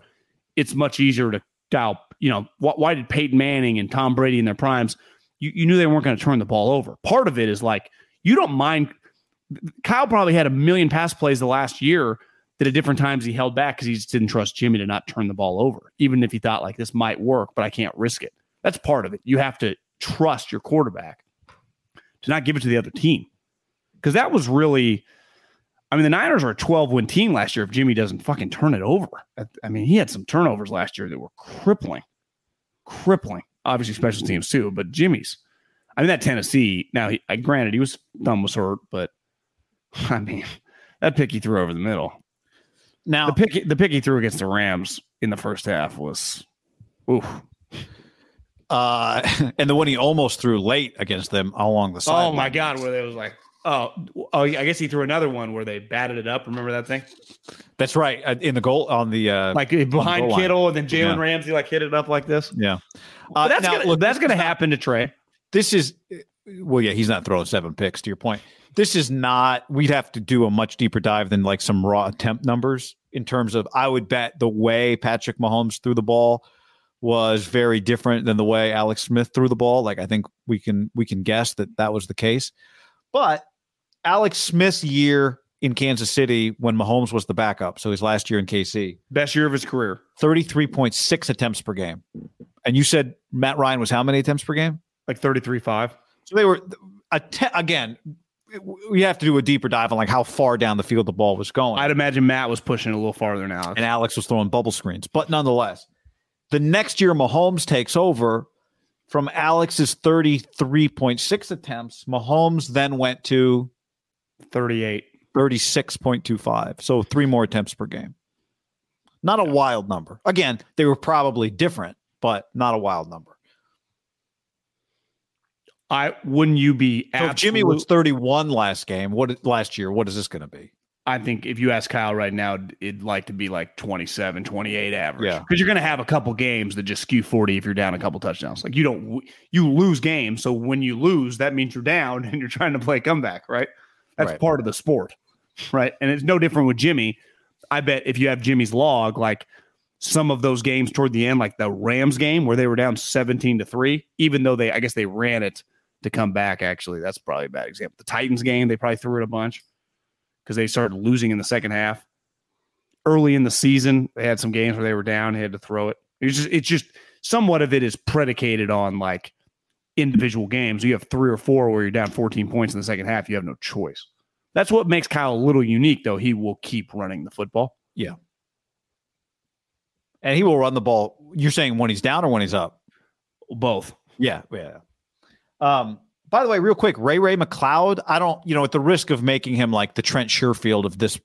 it's much easier to dial. You know, why did Peyton Manning and Tom Brady in their primes, you knew they weren't going to turn the ball over. Part of it is, like, you don't mind. Kyle probably had 1 million pass plays the last year that at different times he held back because he just didn't trust Jimmy to not turn the ball over, even if he thought, like, this might work, but I can't risk it. That's part of it. You have to trust your quarterback to not give it to the other team. Because that was really, I mean, the Niners are a 12-win team last year if Jimmy doesn't fucking turn it over. I mean, he had some turnovers last year that were crippling. Obviously, special teams too, but Jimmy's. I mean, that Tennessee, now, granted, he was thumb was hurt, but I mean, that pick he threw over the middle. Now, the pick he threw against the Rams in the first half was, oof. And the one he almost threw late against them along the side. Oh, my God, where it was like, Oh, I guess he threw another one where they batted it up. Remember that thing? That's right. In the goal on the like behind the Kittle line. And then Jalen Ramsey like hit it up like this. Yeah. That's going to happen to Trey. This is he's not throwing seven picks to your point. This is not, we'd have to do a much deeper dive than like some raw attempt numbers in terms of, I would bet the way Patrick Mahomes threw the ball was very different than the way Alex Smith threw the ball. Like I think we can guess that that was the case. But Alex Smith's year in Kansas City when Mahomes was the backup, so his last year in KC. Best year of his career. 33.6 attempts per game. And you said Matt Ryan was how many attempts per game? Like 33.5. So they were, again, we have to do a deeper dive on like how far down the field the ball was going. I'd imagine Matt was pushing a little farther now. And Alex was throwing bubble screens. But nonetheless, the next year Mahomes takes over. From Alex's 33.6 attempts, Mahomes then went to 36.25. So 3 more attempts per game. Not a wild number. Again, they were probably different, but not a wild number. If Jimmy was 31 last year, what is this going to be? I think if you ask Kyle right now, it'd like to be like 27, 28 average. Yeah. Because you're going to have a couple games that just skew 40 if you're down a couple touchdowns. Like you lose games. So when you lose, that means you're down and you're trying to play comeback, right? That's right. Part of the sport, right? And it's no different with Jimmy. I bet if you have Jimmy's log, like some of those games toward the end, like the Rams game where they were down 17-3, even though I guess they ran it to come back, actually. That's probably a bad example. The Titans game, they probably threw it a bunch. Because they started losing in the second half. Early in the season, they had some games where they were down. They had to throw it. It's just somewhat of it is predicated on like individual games. You have 3 or 4 where you're down 14 points in the second half. You have no choice. That's what makes Kyle a little unique, though. He will keep running the football. Yeah. And he will run the ball. You're saying when he's down or when he's up? Both. Yeah. By the way, real quick, Ray McCloud, at the risk of making him like the Trent Sherfield of this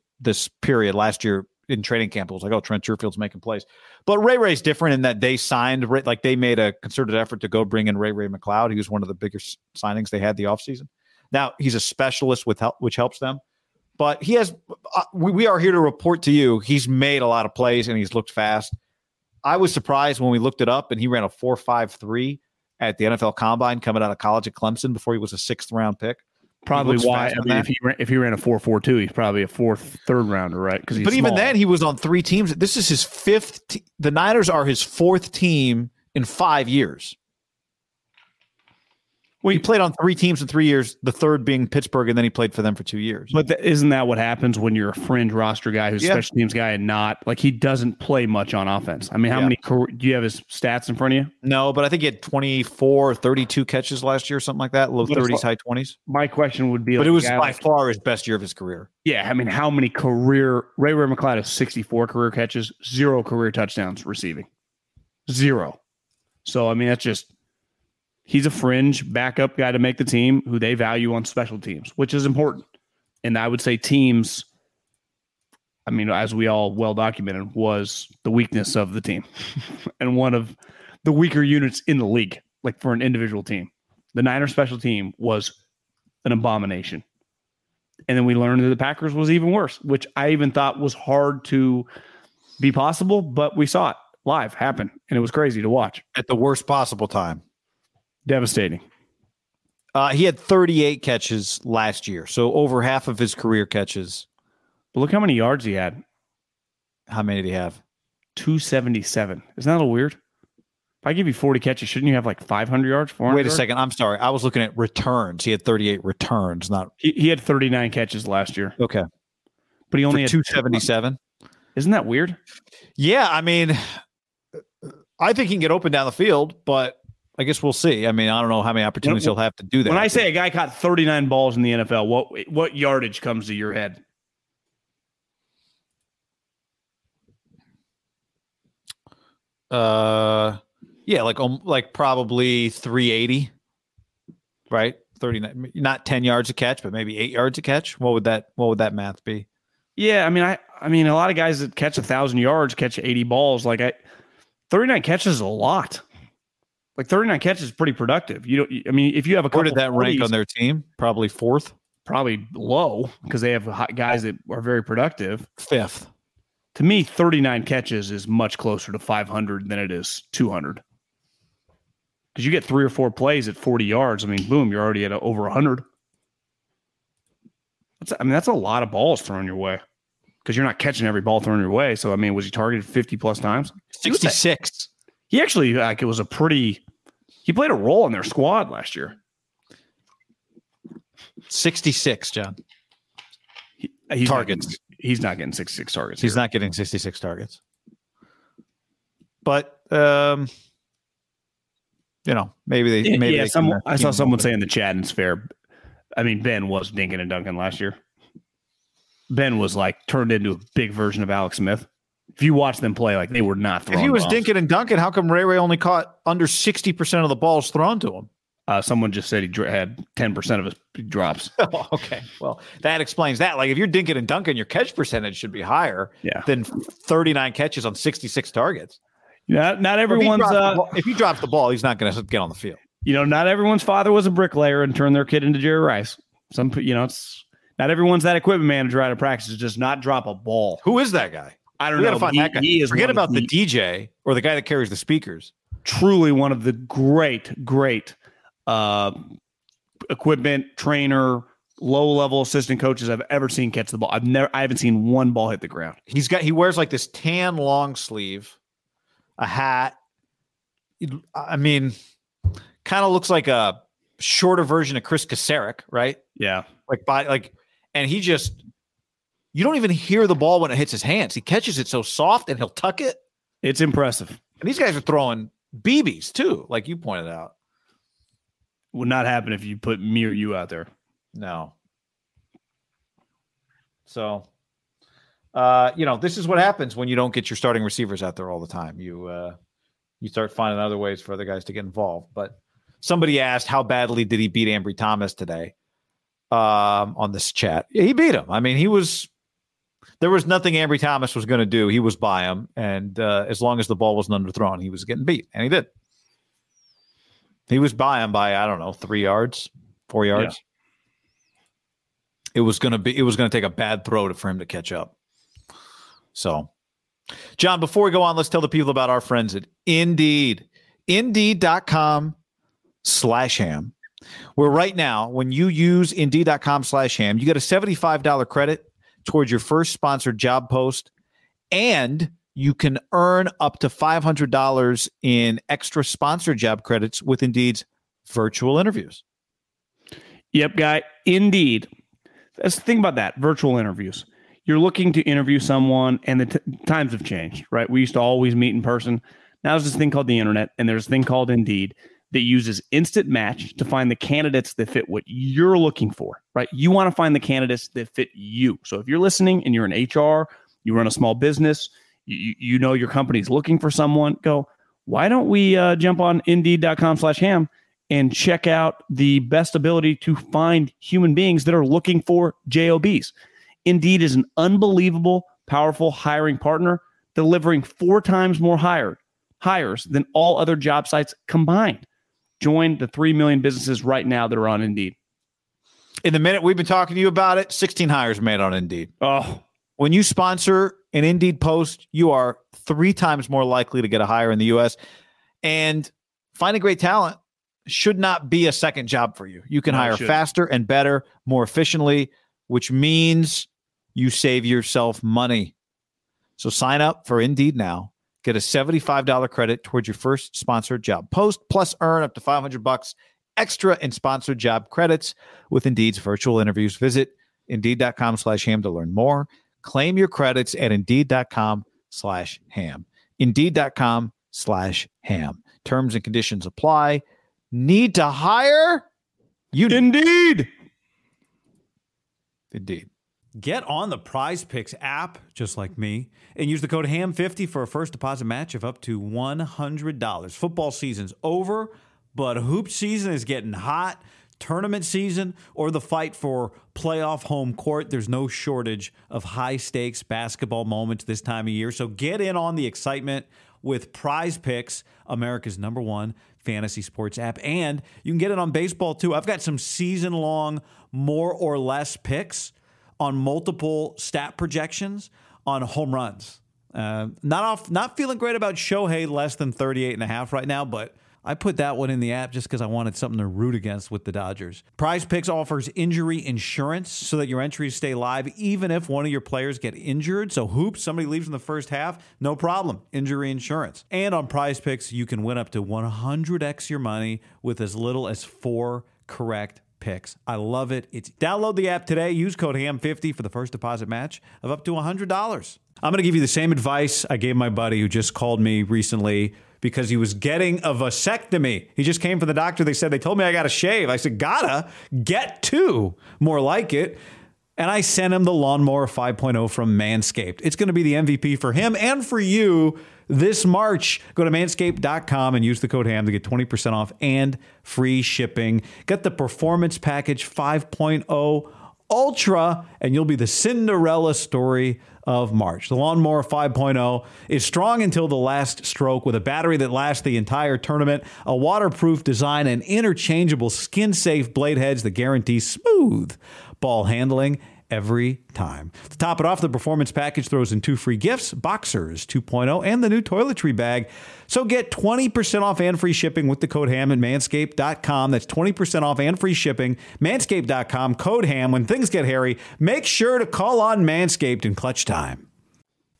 period last year in training camp, it was like, oh, Trent Sherfield's making plays. But Ray's different in that they signed, like they made a concerted effort to go bring in Ray McCloud. He was one of the biggest signings they had the offseason. Now, he's a specialist with help, which helps them. But he has, we are here to report to you, he's made a lot of plays and he's looked fast. I was surprised when we looked it up and he ran a 4.53. at the NFL Combine coming out of college at Clemson before he was a 6th-round pick. Probably why. I mean, if he ran a 4.42, he's probably a 3rd rounder, right? But small. Even then, he was on 3 teams. This is his 5th. The Niners are his 4th team in 5 years. Well, he played on 3 teams in 3 years, the 3rd being Pittsburgh, and then he played for them for 2 years. But isn't that what happens when you're a fringe roster guy who's a special teams guy and not? Like, he doesn't play much on offense. I mean, how many – do you have his stats in front of you? No, but I think he had 24 or 32 catches last year, something like that, low 30s, high 20s. My question would be – But it was by far his best year of his career. Yeah, I mean, how many career – Ray McCloud has 64 career catches, 0 career touchdowns receiving. 0. So, I mean, that's just – he's a fringe backup guy to make the team who they value on special teams, which is important. And I would say teams, I mean, as we all well documented, was the weakness of the team and one of the weaker units in the league, like for an individual team. The Niners special team was an abomination. And then we learned that the Packers was even worse, which I even thought was hard to be possible, but we saw it live happen, and it was crazy to watch. At the worst possible time. Devastating. He had 38 catches last year, so over half of his career catches. But look how many yards he had. How many did he have? 277. Isn't that a little weird? If I give you 40 catches, shouldn't you have like 500 yards? 400 Wait a second. I'm sorry. I was looking at returns. He had 38 returns. Not. He had 39 catches last year. Okay. But he only had 277. Isn't that weird? Yeah, I mean, I think he can get open down the field, but I guess we'll see. I mean, I don't know how many opportunities he'll have to do that. When I say a guy caught 39 balls in the NFL, what yardage comes to your head? Like probably 380, right? 39, not 10 yards a catch, but maybe 8 yards a catch. What would that math be? Yeah, I mean, I mean, a lot of guys that catch 1,000 yards catch 80 balls. 39 catches is a lot. Like 39 catches is pretty productive. If you have a couple. Where did that rank on their team? Probably 4th. probably low because they have guys that are very productive. Fifth. To me, 39 catches is much closer to 500 than it is 200. Because you get 3 or 4 plays at 40 yards. I mean, boom, you're already at over 100. That's a lot of balls thrown your way because you're not catching every ball thrown your way. So, I mean, was he targeted 50-plus times? 66. He actually, like, it was a pretty – he played a role in their squad last year. 66, John. He's targets. He's not getting 66 targets. He's not getting 66 targets. But, you know, maybe they – yeah, I saw someone say in the chat, and it's fair. I mean, Ben was dinking and dunking last year. Ben was, like, turned into a big version of Alex Smith. If you watch them play, like, they were not throwing. If he was dinking and dunking, how come Ray Ray only caught under 60% of the balls thrown to him? Someone just said he had 10% of his drops. Oh, okay. Well, that explains that. Like, if you're dinking and dunking, your catch percentage should be higher than 39 catches on 66 targets. Not everyone's. If he drops the ball, he's not going to get on the field. You know, not everyone's father was a bricklayer and turned their kid into Jerry Rice. Some, you know, it's not everyone's that equipment manager out of practice to just not drop a ball. Who is that guy? I don't know. Gotta find that guy. Forget about the DJ or the guy that carries the speakers. Truly one of the great. Equipment trainer, low-level assistant coaches I've ever seen catch the ball. I haven't seen one ball hit the ground. He wears like this tan long sleeve, a hat. I mean, kind of looks like a shorter version of Chris Kasarik, right? Yeah. And he just, you don't even hear the ball when it hits his hands. He catches it so soft and he'll tuck it. It's impressive. And these guys are throwing BBs too, like you pointed out. Would not happen if you put me or you out there. No. So, you know, this is what happens when you don't get your starting receivers out there all the time. You start finding other ways for other guys to get involved. But somebody asked, how badly did he beat Ambry Thomas today on this chat? He beat him. I mean, there was nothing Ambry Thomas was going to do. He was by him. And as long as the ball wasn't underthrown, he was getting beat. And he did. He was by him by, I don't know, 3 yards, 4 yards. Yeah. It was gonna take a bad throw for him to catch up. So, John, before we go on, let's tell the people about our friends at Indeed. Indeed.com/ham. Where right now, when you use Indeed.com/ham, you get a $75 credit towards your first sponsored job post, and you can earn up to $500 in extra sponsored job credits with Indeed's virtual interviews. Yep, guy. Indeed. That's the thing about that, virtual interviews. You're looking to interview someone, and the times have changed, right? We used to always meet in person. Now there's this thing called the internet, and there's a thing called Indeed that uses instant match to find the candidates that fit what you're looking for, right? You want to find the candidates that fit you. So if you're listening and you're in HR, you run a small business, you know your company's looking for someone, go, why don't we jump on Indeed.com/ham and check out the best ability to find human beings that are looking for JOBs. Indeed is an unbelievable, powerful hiring partner, delivering 4 times more hires than all other job sites combined. Join the 3 million businesses right now that are on Indeed. In the minute we've been talking to you about it, 16 hires made on Indeed. Oh, when you sponsor an Indeed post, you are 3 times more likely to get a hire in the U.S. And finding great talent should not be a second job for you. You can hire faster and better, more efficiently, which means you save yourself money. So sign up for Indeed now. Get a $75 credit towards your first sponsored job post, plus earn up to $500 extra in sponsored job credits with Indeed's virtual interviews. Visit Indeed.com/ham to learn more. Claim your credits at Indeed.com/ham. Indeed.com/ham. Terms and conditions apply. Need to hire? You Indeed. Indeed. Get on the Prize Picks app, just like me, and use the code HAM50 for a first deposit match of up to $100. Football season's over, but hoop season is getting hot. Tournament season or the fight for playoff home court, there's no shortage of high-stakes basketball moments this time of year. So get in on the excitement with Prize Picks, America's number one fantasy sports app. And you can get it on baseball, too. I've got some season-long more or less picks on multiple stat projections on home runs. Not feeling great about Shohei less than 38.5 right now, but I put that one in the app just because I wanted something to root against with the Dodgers. Prize Picks offers injury insurance so that your entries stay live even if one of your players get injured. So hoops, somebody leaves in the first half, no problem, injury insurance. And on Prize Picks, you can win up to 100x your money with as little as 4 correct picks. I love it. It's download the app today. Use code HAM50 for the first deposit match of up to $100. I'm going to give you the same advice I gave my buddy who just called me recently because he was getting a vasectomy. He just came from the doctor. They said, they told me I got to shave. I said, gotta get two, more like it. And I sent him the Lawnmower 5.0 from Manscaped. It's going to be the MVP for him and for you this March. Go to manscaped.com and use the code HAM to get 20% off and free shipping. Get the Performance Package 5.0 Ultra, and you'll be the Cinderella story of March. The Lawnmower 5.0 is strong until the last stroke with a battery that lasts the entire tournament, a waterproof design, and interchangeable skin-safe blade heads that guarantee smooth ball handling every time. To top it off, the Performance Package throws in 2 free gifts, Boxers 2.0 and the new toiletry bag. So get 20% off and free shipping with the code HAM at manscaped.com. That's 20% off and free shipping, manscaped.com, code HAM. When things get hairy, make sure to call on Manscaped in clutch time.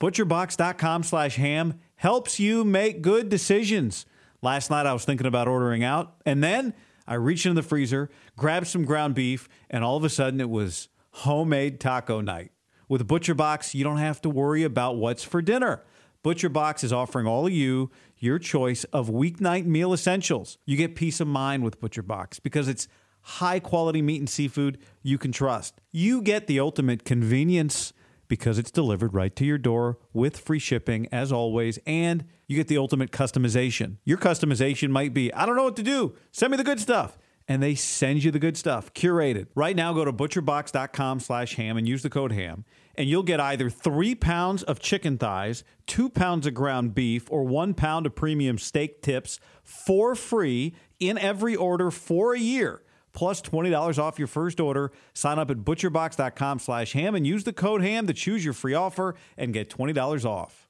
ButcherBox.com/HAM helps you make good decisions. Last night I was thinking about ordering out, and then I reached into the freezer, grabbed some ground beef, and all of a sudden it was homemade taco night. With ButcherBox, you don't have to worry about what's for dinner. ButcherBox is offering all of you your choice of weeknight meal essentials. You get peace of mind with ButcherBox because it's high-quality meat and seafood you can trust. You get the ultimate convenience because it's delivered right to your door with free shipping, as always, and you get the ultimate customization. Your customization might be, I don't know what to do, send me the good stuff. And they send you the good stuff, curated. Right now, go to butcherbox.com/ham and use the code HAM, and you'll get either 3 pounds of chicken thighs, 2 pounds of ground beef, or 1 pound of premium steak tips for free in every order for a year, plus $20 off your first order. Sign up at butcherbox.com/ham and use the code HAM to choose your free offer and get $20 off.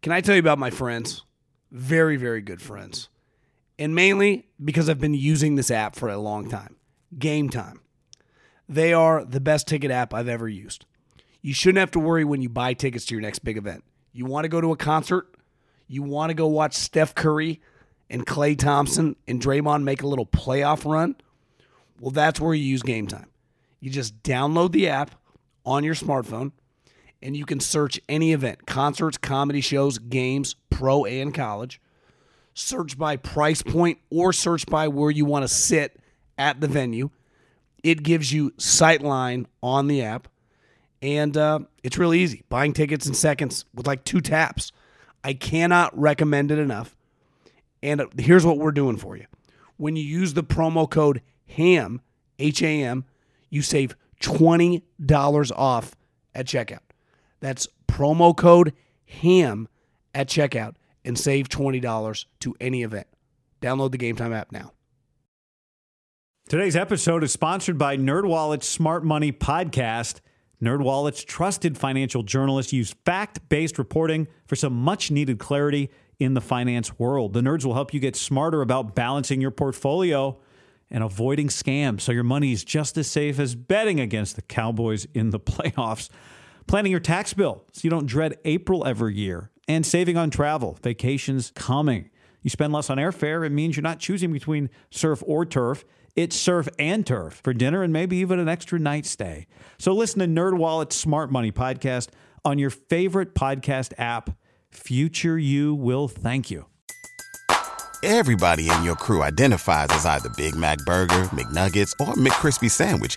Can I tell you about my friends? Very, very good friends. And mainly because I've been using this app for a long time. Game Time. They are the best ticket app I've ever used. You shouldn't have to worry when you buy tickets to your next big event. You want to go to a concert? You want to go watch Steph Curry and Klay Thompson and Draymond make a little playoff run? Well, that's where you use Game Time. You just download the app on your smartphone, and you can search any event. Concerts, comedy shows, games, pro and college. Search by price point or search by where you want to sit at the venue. It gives you sightline on the app, and it's really easy. Buying tickets in seconds with like 2 taps. I cannot recommend it enough. And here's what we're doing for you. When you use the promo code HAM, H-A-M, you save $20 off at checkout. That's promo code HAM at checkout. And save $20 to any event. Download the Game Time app now. Today's episode is sponsored by NerdWallet's Smart Money Podcast. NerdWallet's trusted financial journalists use fact-based reporting for some much-needed clarity in the finance world. The nerds will help you get smarter about balancing your portfolio and avoiding scams, so your money is just as safe as betting against the Cowboys in the playoffs. Planning your tax bill so you don't dread April every year. And saving on travel, vacations coming. You spend less on airfare, it means you're not choosing between surf or turf. It's surf and turf for dinner and maybe even an extra night stay. So listen to NerdWallet's Smart Money Podcast on your favorite podcast app. Future you will thank you. Everybody in your crew identifies as either Big Mac Burger, McNuggets, or McCrispy Sandwich.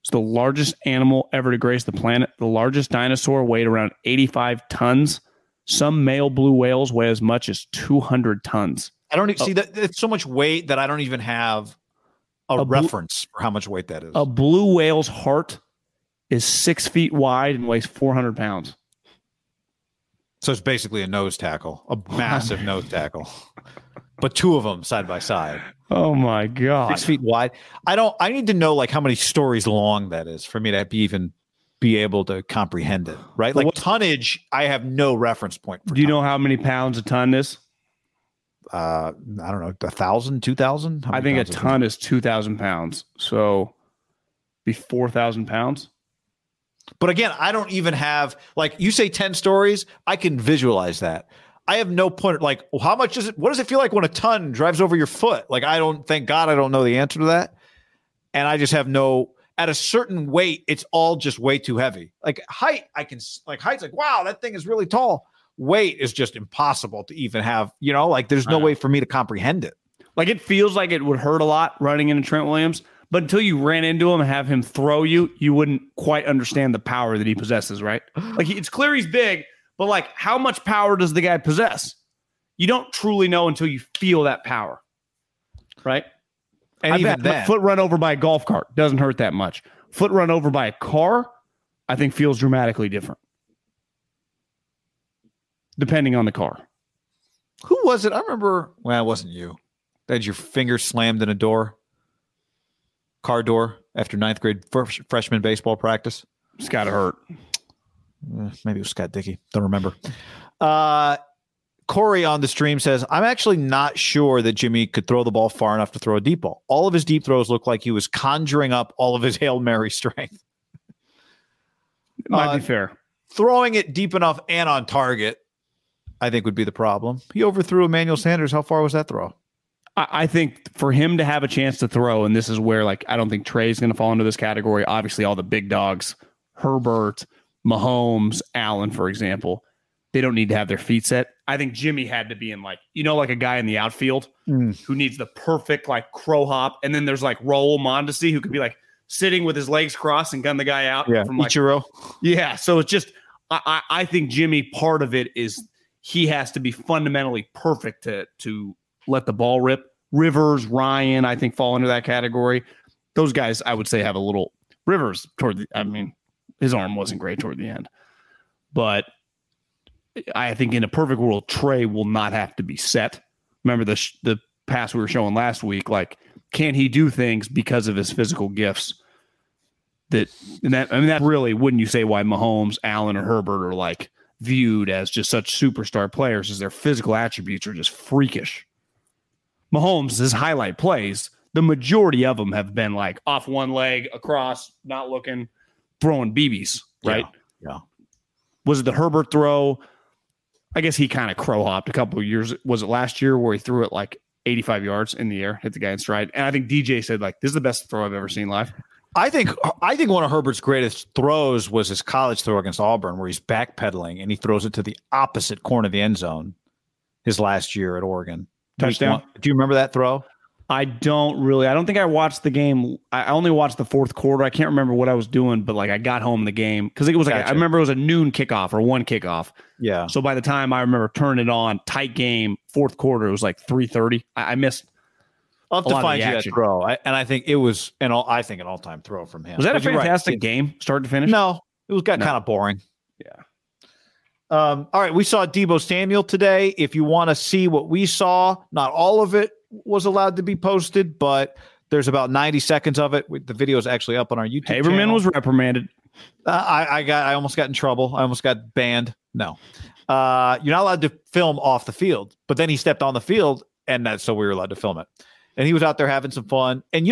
It's the largest animal ever to grace the planet. The largest dinosaur weighed around 85 tons. Some male blue whales weigh as much as 200 tons. I don't even see that. It's so much weight that I don't even have a reference for how much weight that is. A blue whale's heart is 6 feet wide and weighs 400 pounds. So it's basically a nose tackle, a massive nose tackle, but two of them side by side. Oh my God. 6 feet wide. I need to know like how many stories long that is for me to be able to comprehend it. Right. Like tonnage. I have no reference point. Do you know how many pounds a ton is? I don't know, 1,000, 2,000? I think a ton is 2,000 pounds. So be 4,000 pounds. But again, I don't even have, like you say 10 stories, I can visualize that. I have no point. Like how much is it? What does it feel like when a ton drives over your foot? Like, thank God I don't know the answer to that. And I just have no, at a certain weight, it's all just way too heavy. Like height, height's like, wow, that thing is really tall. Weight is just impossible to even have, there's no way for me to comprehend it. Like it feels like it would hurt a lot running into Trent Williams, but until you ran into him and have him throw you, you wouldn't quite understand the power that he possesses, right? Like it's clear he's big, but like how much power does the guy possess? You don't truly know until you feel that power, right? And even that foot run over by a golf cart doesn't hurt that much. Foot run over by a car, I think feels dramatically different. Depending on the car. Who was it? I remember. Well, it wasn't you. That had your finger slammed in a door. Car door after ninth grade freshman baseball practice. It's got to hurt. Maybe it was Scott Dickey. Don't remember. Corey on the stream says, I'm actually not sure that Jimmy could throw the ball far enough to throw a deep ball. All of his deep throws look like he was conjuring up all of his Hail Mary strength. It might be fair. Throwing it deep enough and on target, I think, would be the problem. He overthrew Emmanuel Sanders. How far was that throw? I think for him to have a chance to throw, and this is where, like, I don't think Trey's going to fall into this category. Obviously, all the big dogs, Herbert, Mahomes, Allen, for example, they don't need to have their feet set. I think Jimmy had to be in, like a guy in the outfield who needs the perfect, like, crow hop. And then there's, like, Raul Mondesi, who could be, like, sitting with his legs crossed and gun the guy out. Yeah, from, like, Ichiro. Yeah, so it's just I think Jimmy, part of it is – he has to be fundamentally perfect to let the ball rip. Rivers, Ryan, I think, fall into that category. Those guys, I would say, have a little... Rivers, his arm wasn't great toward the end. But I think in a perfect world, Trey will not have to be set. Remember the pass we were showing last week? Like, can he do things because of his physical gifts? That really, wouldn't you say why Mahomes, Allen, or Herbert are like... viewed as just such superstar players as their physical attributes are just freakish. Mahomes, his highlight plays, the majority of them have been like off one leg, across, not looking, throwing BBs, right? Yeah. Was it the Herbert throw? I guess he kind of crow hopped a couple of years. Was it last year where he threw it like 85 yards in the air, hit the guy in stride? And I think DJ said like, this is the best throw I've ever seen live. I think one of Herbert's greatest throws was his college throw against Auburn where he's backpedaling and he throws it to the opposite corner of the end zone his last year at Oregon. Touchdown. Do you remember that throw? I don't really. I don't think I watched the game. I only watched the fourth quarter. I can't remember what I was doing, but like I got home the game because it was like, gotcha. I remember it was a noon kickoff or one kickoff. Yeah. So by the time I remember turning it on, tight game, fourth quarter, it was like 3:30. I missed. I'll have to find you that throw. I think an all-time throw from him. Was that a fantastic game, start to finish? No, it was kind of boring. Yeah. All right, we saw Deebo Samuel today. If you want to see what we saw, not all of it was allowed to be posted, but there's about 90 seconds of it. The video is actually up on our YouTube channel. Haberman was reprimanded. I almost got in trouble. I almost got banned. No. You're not allowed to film off the field, but then he stepped on the field, and so we were allowed to film it. And he was out there having some fun. And,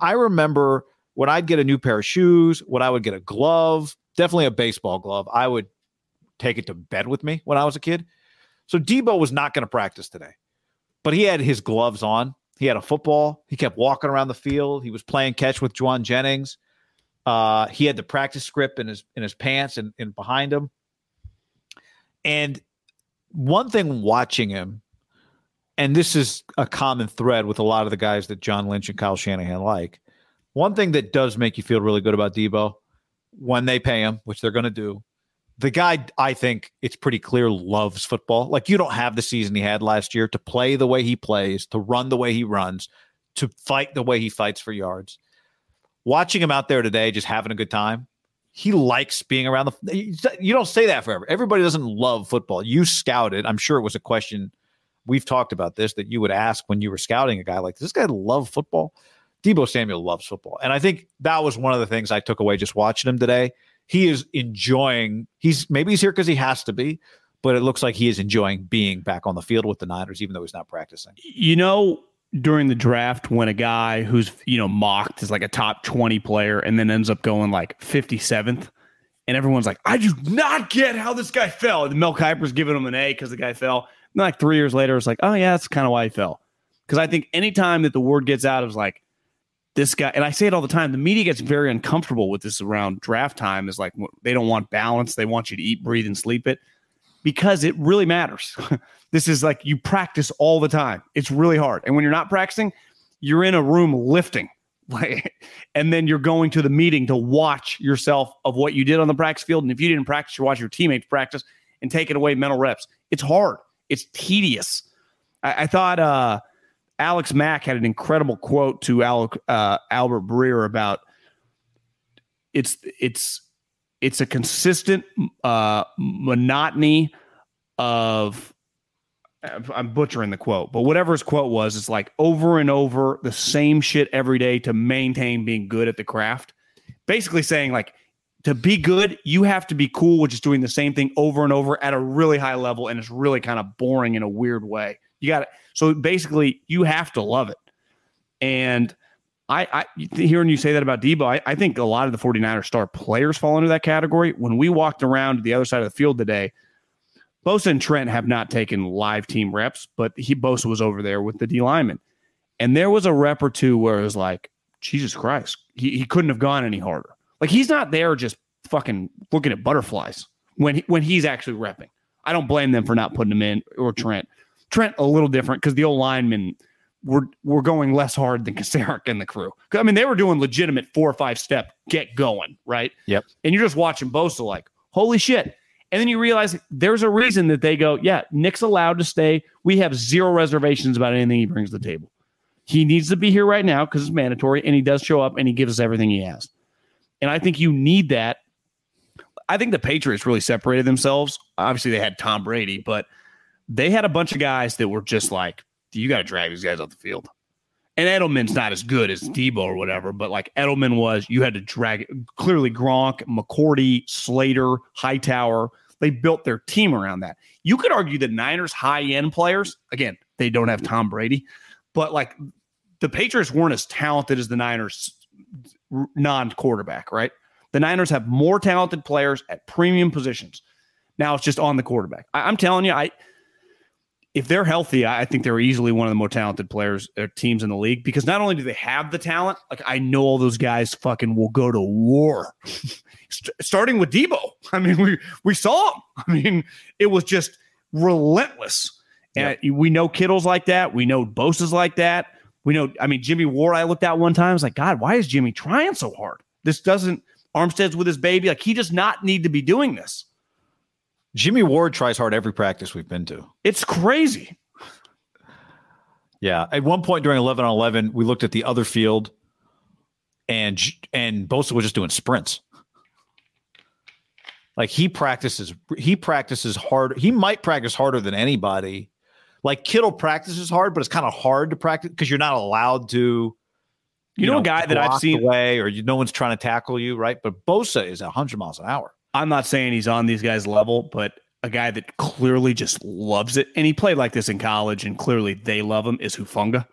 I remember when I'd get a new pair of shoes, when I would get a glove, definitely a baseball glove, I would take it to bed with me when I was a kid. So Deebo was not going to practice today, but he had his gloves on. He had a football. He kept walking around the field. He was playing catch with Juwan Jennings. He had the practice script in his pants and behind him. And one thing watching him, and this is a common thread with a lot of the guys that John Lynch and Kyle Shanahan like, one thing that does make you feel really good about Deebo when they pay him, which they're going to do, the guy, I think it's pretty clear, loves football. Like, you don't have the season he had last year to play the way he plays, to run the way he runs, to fight the way he fights for yards. Watching him out there today, just having a good time, he likes being around the – you don't say that forever. Everybody doesn't love football. You scouted. I'm sure it was a question – we've talked about this – that you would ask when you were scouting a guy like, does this guy love football? Deebo Samuel loves football. And I think that was one of the things I took away just watching him today. He is enjoying – maybe he's here because he has to be, but it looks like he is enjoying being back on the field with the Niners, even though he's not practicing. You know, during the draft, when a guy who's, you know, mocked as like a top 20 player and then ends up going like 57th, and everyone's like, I do not get how this guy fell. And Mel Kiper's giving him an A because the guy fell. And like 3 years later, it's like, oh, yeah, that's kind of why he fell. Because I think anytime that the word gets out, it's like, this guy, and I say it all the time, the media gets very uncomfortable with this around draft time. Is like, they don't want balance. They want you to eat, breathe, and sleep it, because it really matters. This is like, you practice all the time. It's really hard. And when you're not practicing, you're in a room lifting. And then you're going to the meeting to watch yourself of what you did on the practice field. And if you didn't practice, you watch your teammates practice and take it away mental reps. It's hard. It's tedious. I thought... Alex Mack had an incredible quote to Albert Breer about it's a consistent monotony of, I'm butchering the quote, but whatever his quote was, it's like over and over the same shit every day to maintain being good at the craft. Basically saying, like, to be good, you have to be cool with just doing the same thing over and over at a really high level, and it's really kind of boring in a weird way. You got it. So basically, you have to love it. And I hearing you say that about Deebo, I think a lot of the 49ers star players fall into that category. When we walked around to the other side of the field today, Bosa and Trent have not taken live team reps, but Bosa was over there with the D lineman. And there was a rep or two where it was like, Jesus Christ, he couldn't have gone any harder. Like, he's not there just fucking looking at butterflies when he's actually repping. I don't blame them for not putting him in, or Trent. Trent a little different because the old linemen were going less hard than Kasarik and the crew. I mean, they were doing legitimate 4 or 5 step get going, right? Yep. And you're just watching Bosa like, holy shit. And then you realize there's a reason that they go, yeah, Nick's allowed to stay. We have zero reservations about anything he brings to the table. He needs to be here right now because it's mandatory, and he does show up and he gives us everything he has. And I think you need that. I think the Patriots really separated themselves. Obviously, they had Tom Brady, but they had a bunch of guys that were just like, you got to drag these guys off the field. And Edelman's not as good as Deebo or whatever, but like Edelman was, you had to drag it. Clearly Gronk, McCourty, Slater, Hightower, they built their team around that. You could argue the Niners' high-end players, again, they don't have Tom Brady, but like the Patriots weren't as talented as the Niners' non-quarterback, right? The Niners have more talented players at premium positions. Now it's just on the quarterback. I'm telling you, if they're healthy, I think they're easily one of the more talented players or teams in the league, because not only do they have the talent, like I know all those guys fucking will go to war, starting with Deebo. I mean, we saw him. I mean, it was just relentless. And yeah, we know Kittle's like that. We know Bosa's like that. We know, I mean, Jimmy Ward, I looked at one time. I was like, God, why is Jimmy trying so hard? This doesn't, Armstead's with his baby. Like, he does not need to be doing this. Jimmy Ward tries hard every practice we've been to. It's crazy. Yeah. At one point during 11-on-11, we looked at the other field, and Bosa was just doing sprints. Like, he practices hard. He might practice harder than anybody. Like, Kittle practices hard, but it's kind of hard to practice because you're not allowed to. You know a guy that I've seen away, or no one's trying to tackle you, right? But Bosa is 100 miles an hour. I'm not saying he's on these guys' level, but a guy that clearly just loves it, and he played like this in college, and clearly they love him, is Hufanga.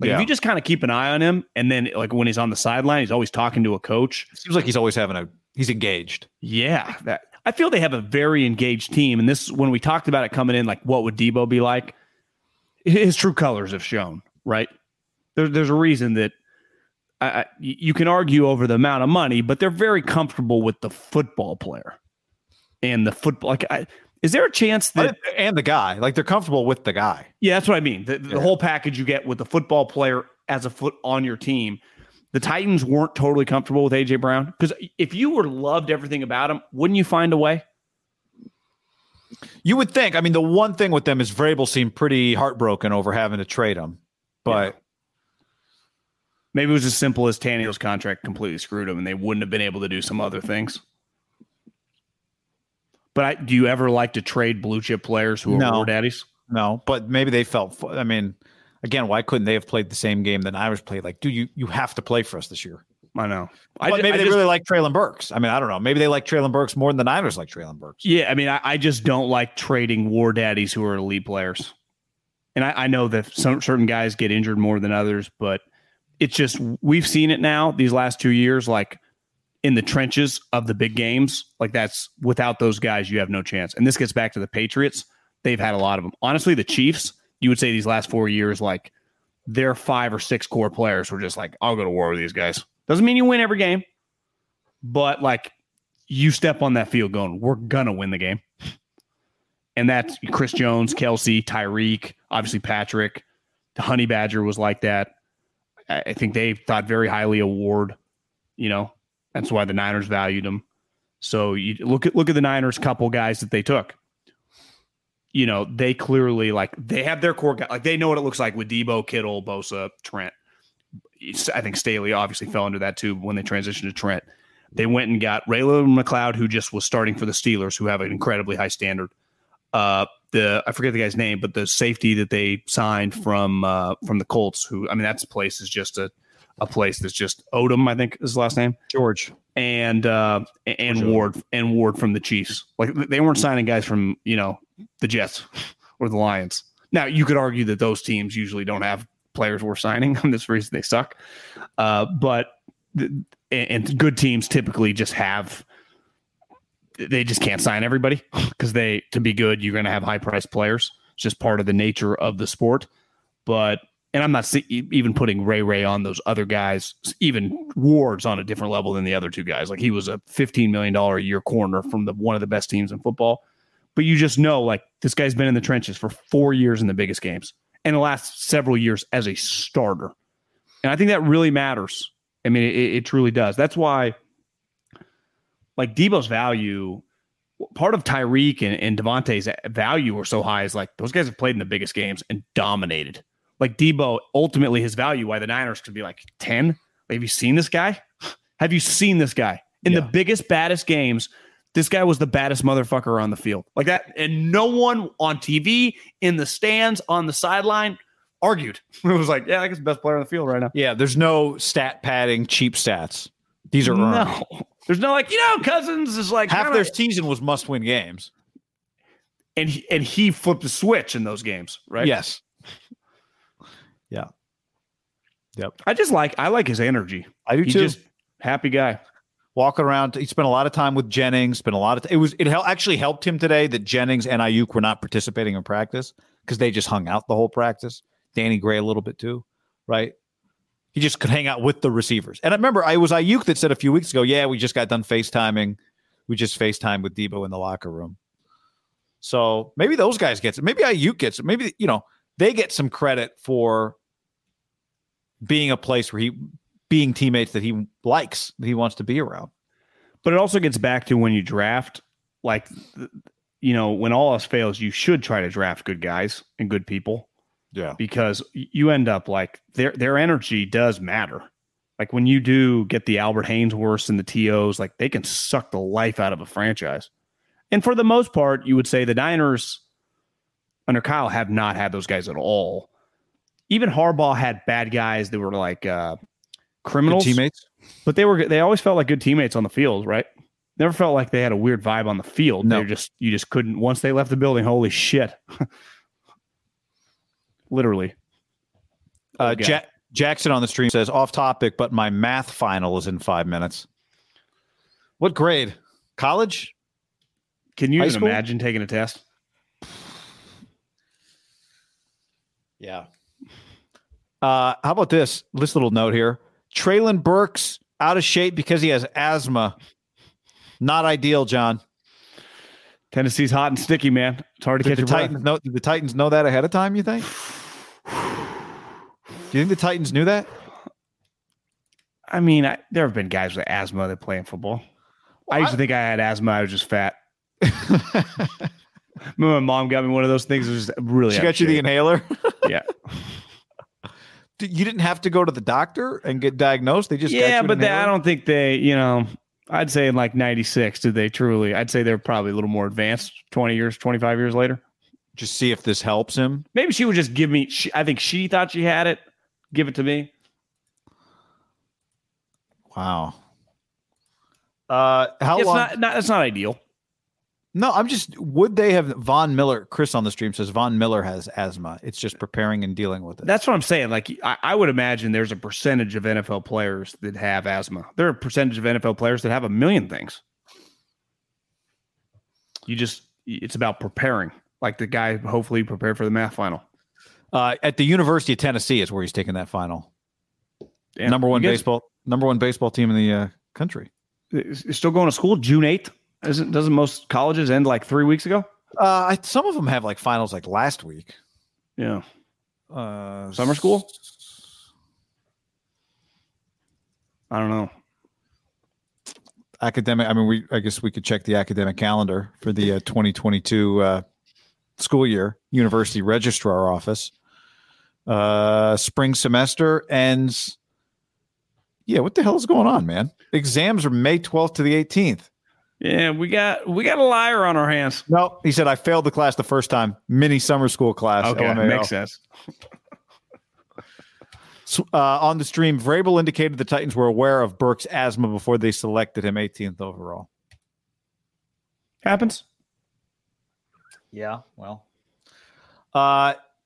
Like, yeah. If you just kind of keep an eye on him, and then like when he's on the sideline, he's always talking to a coach. It seems like he's always he's engaged. Yeah. I feel they have a very engaged team, and this, when we talked about it coming in, like what would Deebo be like, his true colors have shown, right? There's a reason that you can argue over the amount of money, but they're very comfortable with the football player and the football. Like, is there a chance that and the guy, like they're comfortable with the guy? Yeah, that's what I mean. The whole package you get with the football player as a foot on your team. The Titans weren't totally comfortable with AJ Brown because if you were loved everything about him, wouldn't you find a way? You would think. I mean, the one thing with them is Vrabel seemed pretty heartbroken over having to trade him, but maybe it was as simple as Tannehill's contract completely screwed him and they wouldn't have been able to do some other things. But do you ever like to trade blue chip players who are war daddies? No, but maybe they felt, I mean, again, why couldn't they have played the same game that Irish played? Like, dude, you have to play for us this year. I know. Maybe they really like Traylon Burks. I mean, I don't know. Maybe they like Traylon Burks more than the Niners like Traylon Burks. Yeah, I mean, I just don't like trading war daddies who are elite players. And I know that some certain guys get injured more than others, but it's just we've seen it now these last 2 years, like in the trenches of the big games. Like that's without those guys, you have no chance. And this gets back to the Patriots. They've had a lot of them. Honestly, the Chiefs, you would say these last 4 years, like their 5 or 6 core players were just like, I'll go to war with these guys. Doesn't mean you win every game, but like you step on that field going, we're going to win the game. And that's Chris Jones, Kelsey, Tyreek, obviously Patrick. The Honey Badger was like that. I think they thought very highly of Ward. You know, that's why the Niners valued him. So you look at the Niners couple guys that they took. You know, they clearly like they have their core guy. Like they know what it looks like with Deebo, Kittle, Bosa, Trent. I think Staley obviously fell under that too when they transitioned to Trent. They went and got Ray Ray McCloud, who just was starting for the Steelers, who have an incredibly high standard. I forget the guy's name, but the safety that they signed from the Colts, who I mean, that place is just a place that's just Odom, I think is his last name, George, and George. Ward from the Chiefs. Like they weren't signing guys from the Jets or the Lions. Now you could argue that those teams usually don't have players worth signing on this reason they suck, but good teams typically just have. They just can't sign everybody because to be good, you're going to have high priced players. It's just part of the nature of the sport. And I'm not even putting Ray on those other guys, even Ward's on a different level than the other two guys. Like he was a $15 million a year corner from one of the best teams in football. But you just know, like this guy's been in the trenches for 4 years in the biggest games and the last several years as a starter. And I think that really matters. I mean, it truly does. That's why. Like Deebo's value, part of Tyreek and Devontae's value are so high is like those guys have played in the biggest games and dominated. Like Deebo, ultimately his value, why the Niners could be like 10. Have you seen this guy? Have you seen this guy? In the biggest, baddest games, this guy was the baddest motherfucker on the field. Like that, and no one on TV, in the stands, on the sideline, argued. It was like, yeah, I guess the best player on the field right now. Yeah, there's no stat padding, cheap stats. These are earned. No. There's no like, Cousins is like half their season was must-win games, and he flipped the switch in those games, right? Yes. Yeah. Yep. I like his energy. I do too. Just happy guy. Walking around, he spent a lot of time with Jennings. It actually helped him today that Jennings and Aiyuk were not participating in practice because they just hung out the whole practice. Danny Gray a little bit too, right? He just could hang out with the receivers. And I remember it was Aiyuk that said a few weeks ago, yeah, we just got done FaceTiming. We just FaceTimed with Deebo in the locker room. So maybe those guys get it. Maybe Aiyuk gets it. Maybe, they get some credit for being a place where being teammates that he likes, that he wants to be around. But it also gets back to when you draft, like, when all else fails, you should try to draft good guys and good people. Yeah, because you end up like their energy does matter. Like when you do get the Albert Hainsworths and the TOs, like they can suck the life out of a franchise. And for the most part, you would say the Niners under Kyle have not had those guys at all. Even Harbaugh had bad guys that were like criminals, good teammates, but they always felt like good teammates on the field, right? Never felt like they had a weird vibe on the field. No. You just couldn't once they left the building. Holy shit. Literally. Jackson on the stream says, off topic, but my math final is in 5 minutes. What grade? College? Can you even imagine taking a test? Yeah. How about this? This little note here. Treylon Burks out of shape because he has asthma. Not ideal, John. Tennessee's hot and sticky, man. It's hard to catch your breath. Did the Titans know that ahead of time, you think? Do you think the Titans knew that? I mean, there have been guys with asthma that play in football. Well, I used to think I had asthma. I was just fat. Remember my mom got me one of those things. It was just really. She got you the inhaler? Yeah. You didn't have to go to the doctor and get diagnosed? They just got you an inhaler? I don't think they, I'd say in like 96, did they truly? I'd say they're probably a little more advanced 20 years, 25 years later. Just see if this helps him. Maybe she would just give me, I think she thought she had it. Give it to me. Wow. How long? That's not ideal. No, would they have Von Miller? Chris on the stream says Von Miller has asthma. It's just preparing and dealing with it. That's what I'm saying. Like, I would imagine there's a percentage of NFL players that have asthma. There are a percentage of NFL players that have a million things. It's about preparing. Like the guy hopefully prepared for the math final. At the University of Tennessee is where he's taking that final. Damn. Number one baseball team in the country. It's still going to school June 8th. Doesn't most colleges end like 3 weeks ago? Some of them have like finals like last week. Yeah. Summer school? I don't know. Academic. I mean, I guess we could check the academic calendar for the 2022 school year. University Registrar Office. Spring semester ends. Yeah, what the hell is going on, man? Exams are May 12th to the 18th. Yeah, we got a liar on our hands. No, he said I failed the class the first time. Mini summer school class. Okay, LMAO. Makes sense. On the stream, Vrabel indicated the Titans were aware of Burke's asthma before they selected him 18th overall. Happens. Yeah, well.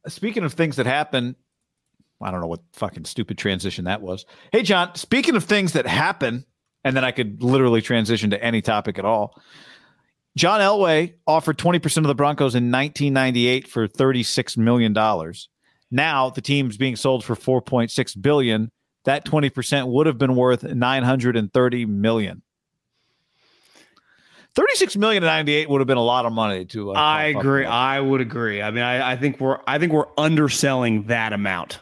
Speaking of things that happen, I don't know what fucking stupid transition that was. Hey, John, speaking of things that happen, and then I could literally transition to any topic at all. John Elway offered 20% of the Broncos in 1998 for $36 million. Now the team's being sold for $4.6 billion. That 20% would have been worth $930 million. $36 million in 98 would have been a lot of money to. I agree. I would agree. I mean, I think we're underselling that amount.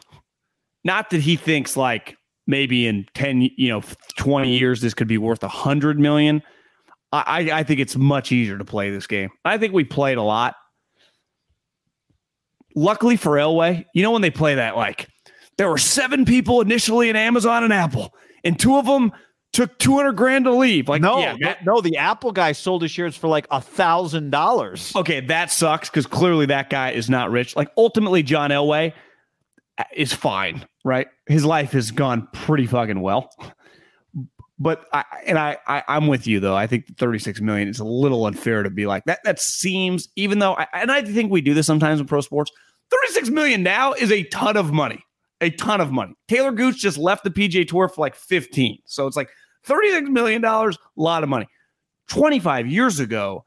Not that he thinks like, maybe in 10, 20 years, this could be worth $100 million. I think it's much easier to play this game. I think we played a lot. Luckily for Elway, when they play that, like there were 7 people initially in Amazon and Apple, and 2 of them took $200,000 to leave. Like the Apple guy sold his shares for like $1,000. Okay, that sucks because clearly that guy is not rich. Like ultimately, John Elway is fine, right? His life has gone pretty fucking well. But I'm with you though. I think $36 million is a little unfair to be like that. That seems, even though, I think we do this sometimes in pro sports. $36 million now is a ton of money. A ton of money. Taylor Gooch just left the PGA Tour for like 15, so it's like $36 million, a lot of money. 25 years ago,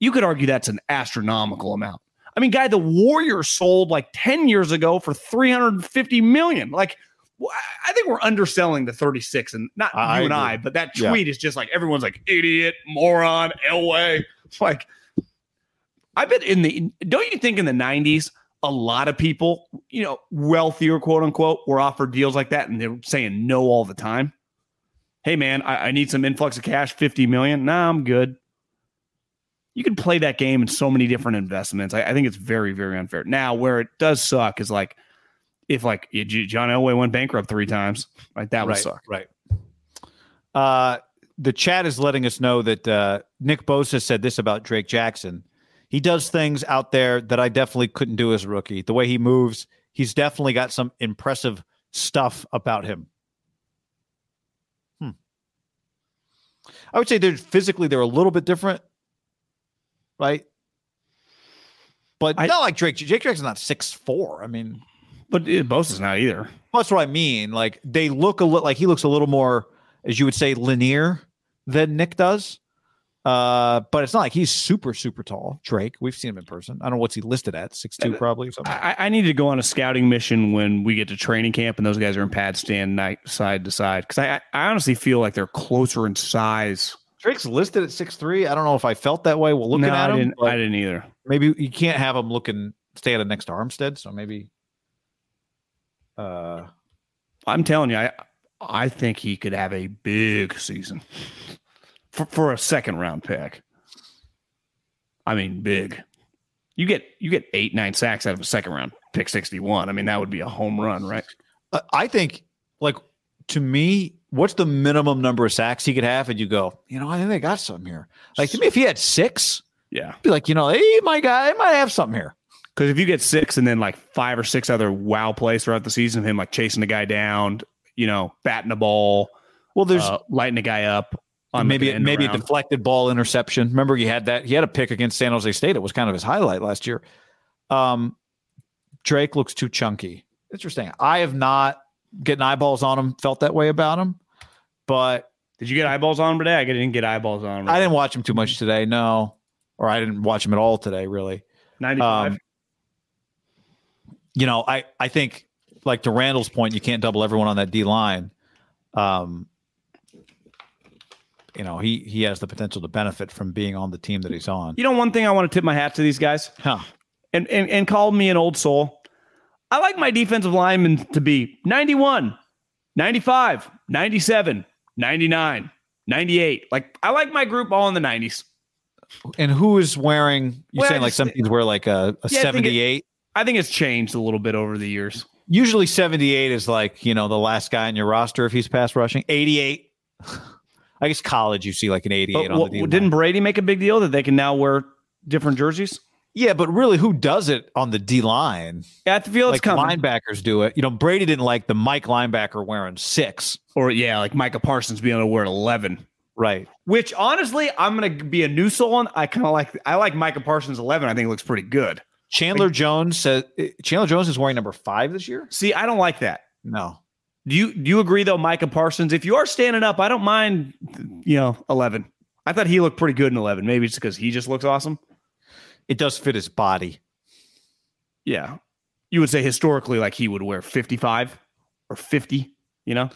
you could argue that's an astronomical amount. I mean, guy, the Warriors sold like 10 years ago for $350 million. Like, I think we're underselling the 36, and not you and I, but that tweet is just like, everyone's like, idiot, moron, Elway. It's like, I bet don't you think in the 90s, a lot of people, wealthier, quote unquote, were offered deals like that, and they were saying no all the time. Hey, man, I need some influx of cash, $50 million. Nah, I'm good. You can play that game in so many different investments. I think it's very, very unfair. Now, where it does suck is like if John Elway went bankrupt 3 times, like that would suck. Right. The chat is letting us know that Nick Bosa said this about Drake Jackson. He does things out there that I definitely couldn't do as a rookie. The way he moves, he's definitely got some impressive stuff about him. I would say they're physically a little bit different. Right, but not like Drake. Jake Jackson's not 6'4". I mean, but Bosa's not either. That's what I mean. Like they look a little. Like he looks a little more, as you would say, linear than Nick does. But it's not like he's super, super tall. Drake, we've seen him in person. I don't know what's he listed at, 6'2", probably. Or something. I need to go on a scouting mission when we get to training camp and those guys are in pad stand night side to side, because I honestly feel like they're closer in size. Drake's listed at 6'3". I don't know if I felt that way. Well, looking at him, I didn't either. Maybe you can't have him looking standing next to Armstead, so maybe. I'm telling you, I think he could have a big season. For a second round pick. I mean, big. You get 8-9 sacks out of a second round pick 61. I mean, that would be a home run, right? I think, like, to me, what's the minimum number of sacks he could have? And you go, I think they got something here. Like, to me, if he had 6, yeah, I'd be like, hey, my guy, I might have something here. Because if you get 6 and then like 5 or 6 other wow plays throughout the season of him like chasing the guy down, batting the ball, well, there's lighting the guy up. Maybe a deflected ball interception. Remember, he had that. He had a pick against San Jose State. It was kind of his highlight last year. Drake looks too chunky. Interesting. I have not gotten eyeballs on him. Felt that way about him. But did you get eyeballs on him today? I didn't get eyeballs on him. I didn't watch him too much today. No, or I didn't watch him at all today. Really. 95. I think, like, to Randall's point, you can't double everyone on that D line. He has the potential to benefit from being on the team that he's on. One thing I want to tip my hat to these guys, and call me an old soul. I like my defensive linemen to be 91, 95, 97, 99, 98. Like, I like my group all in the 90s. And who is wearing, saying like some teams wear like a 78? I think it's changed a little bit over the years. Usually 78 is like, the last guy on your roster if he's pass rushing. 88. I guess college, you see like an 88 on the D-line. Didn't Brady make a big deal that they can now wear different jerseys? Yeah, but really, who does it on the D-line? Yeah, I feel it's coming. Linebackers do it. Brady didn't like the Mike linebacker wearing 6. Or, like Micah Parsons being able to wear 11. Right. Which, honestly, I'm going to be a new soul on. I like Micah Parsons 11. I think it looks pretty good. Chandler Jones is wearing number 5 this year? See, I don't like that. No. Do you agree, though, Micah Parsons? If you are standing up, I don't mind, 11. I thought he looked pretty good in 11. Maybe it's because he just looks awesome. It does fit his body. Yeah. You would say historically, like, he would wear 55 or 50, Yeah,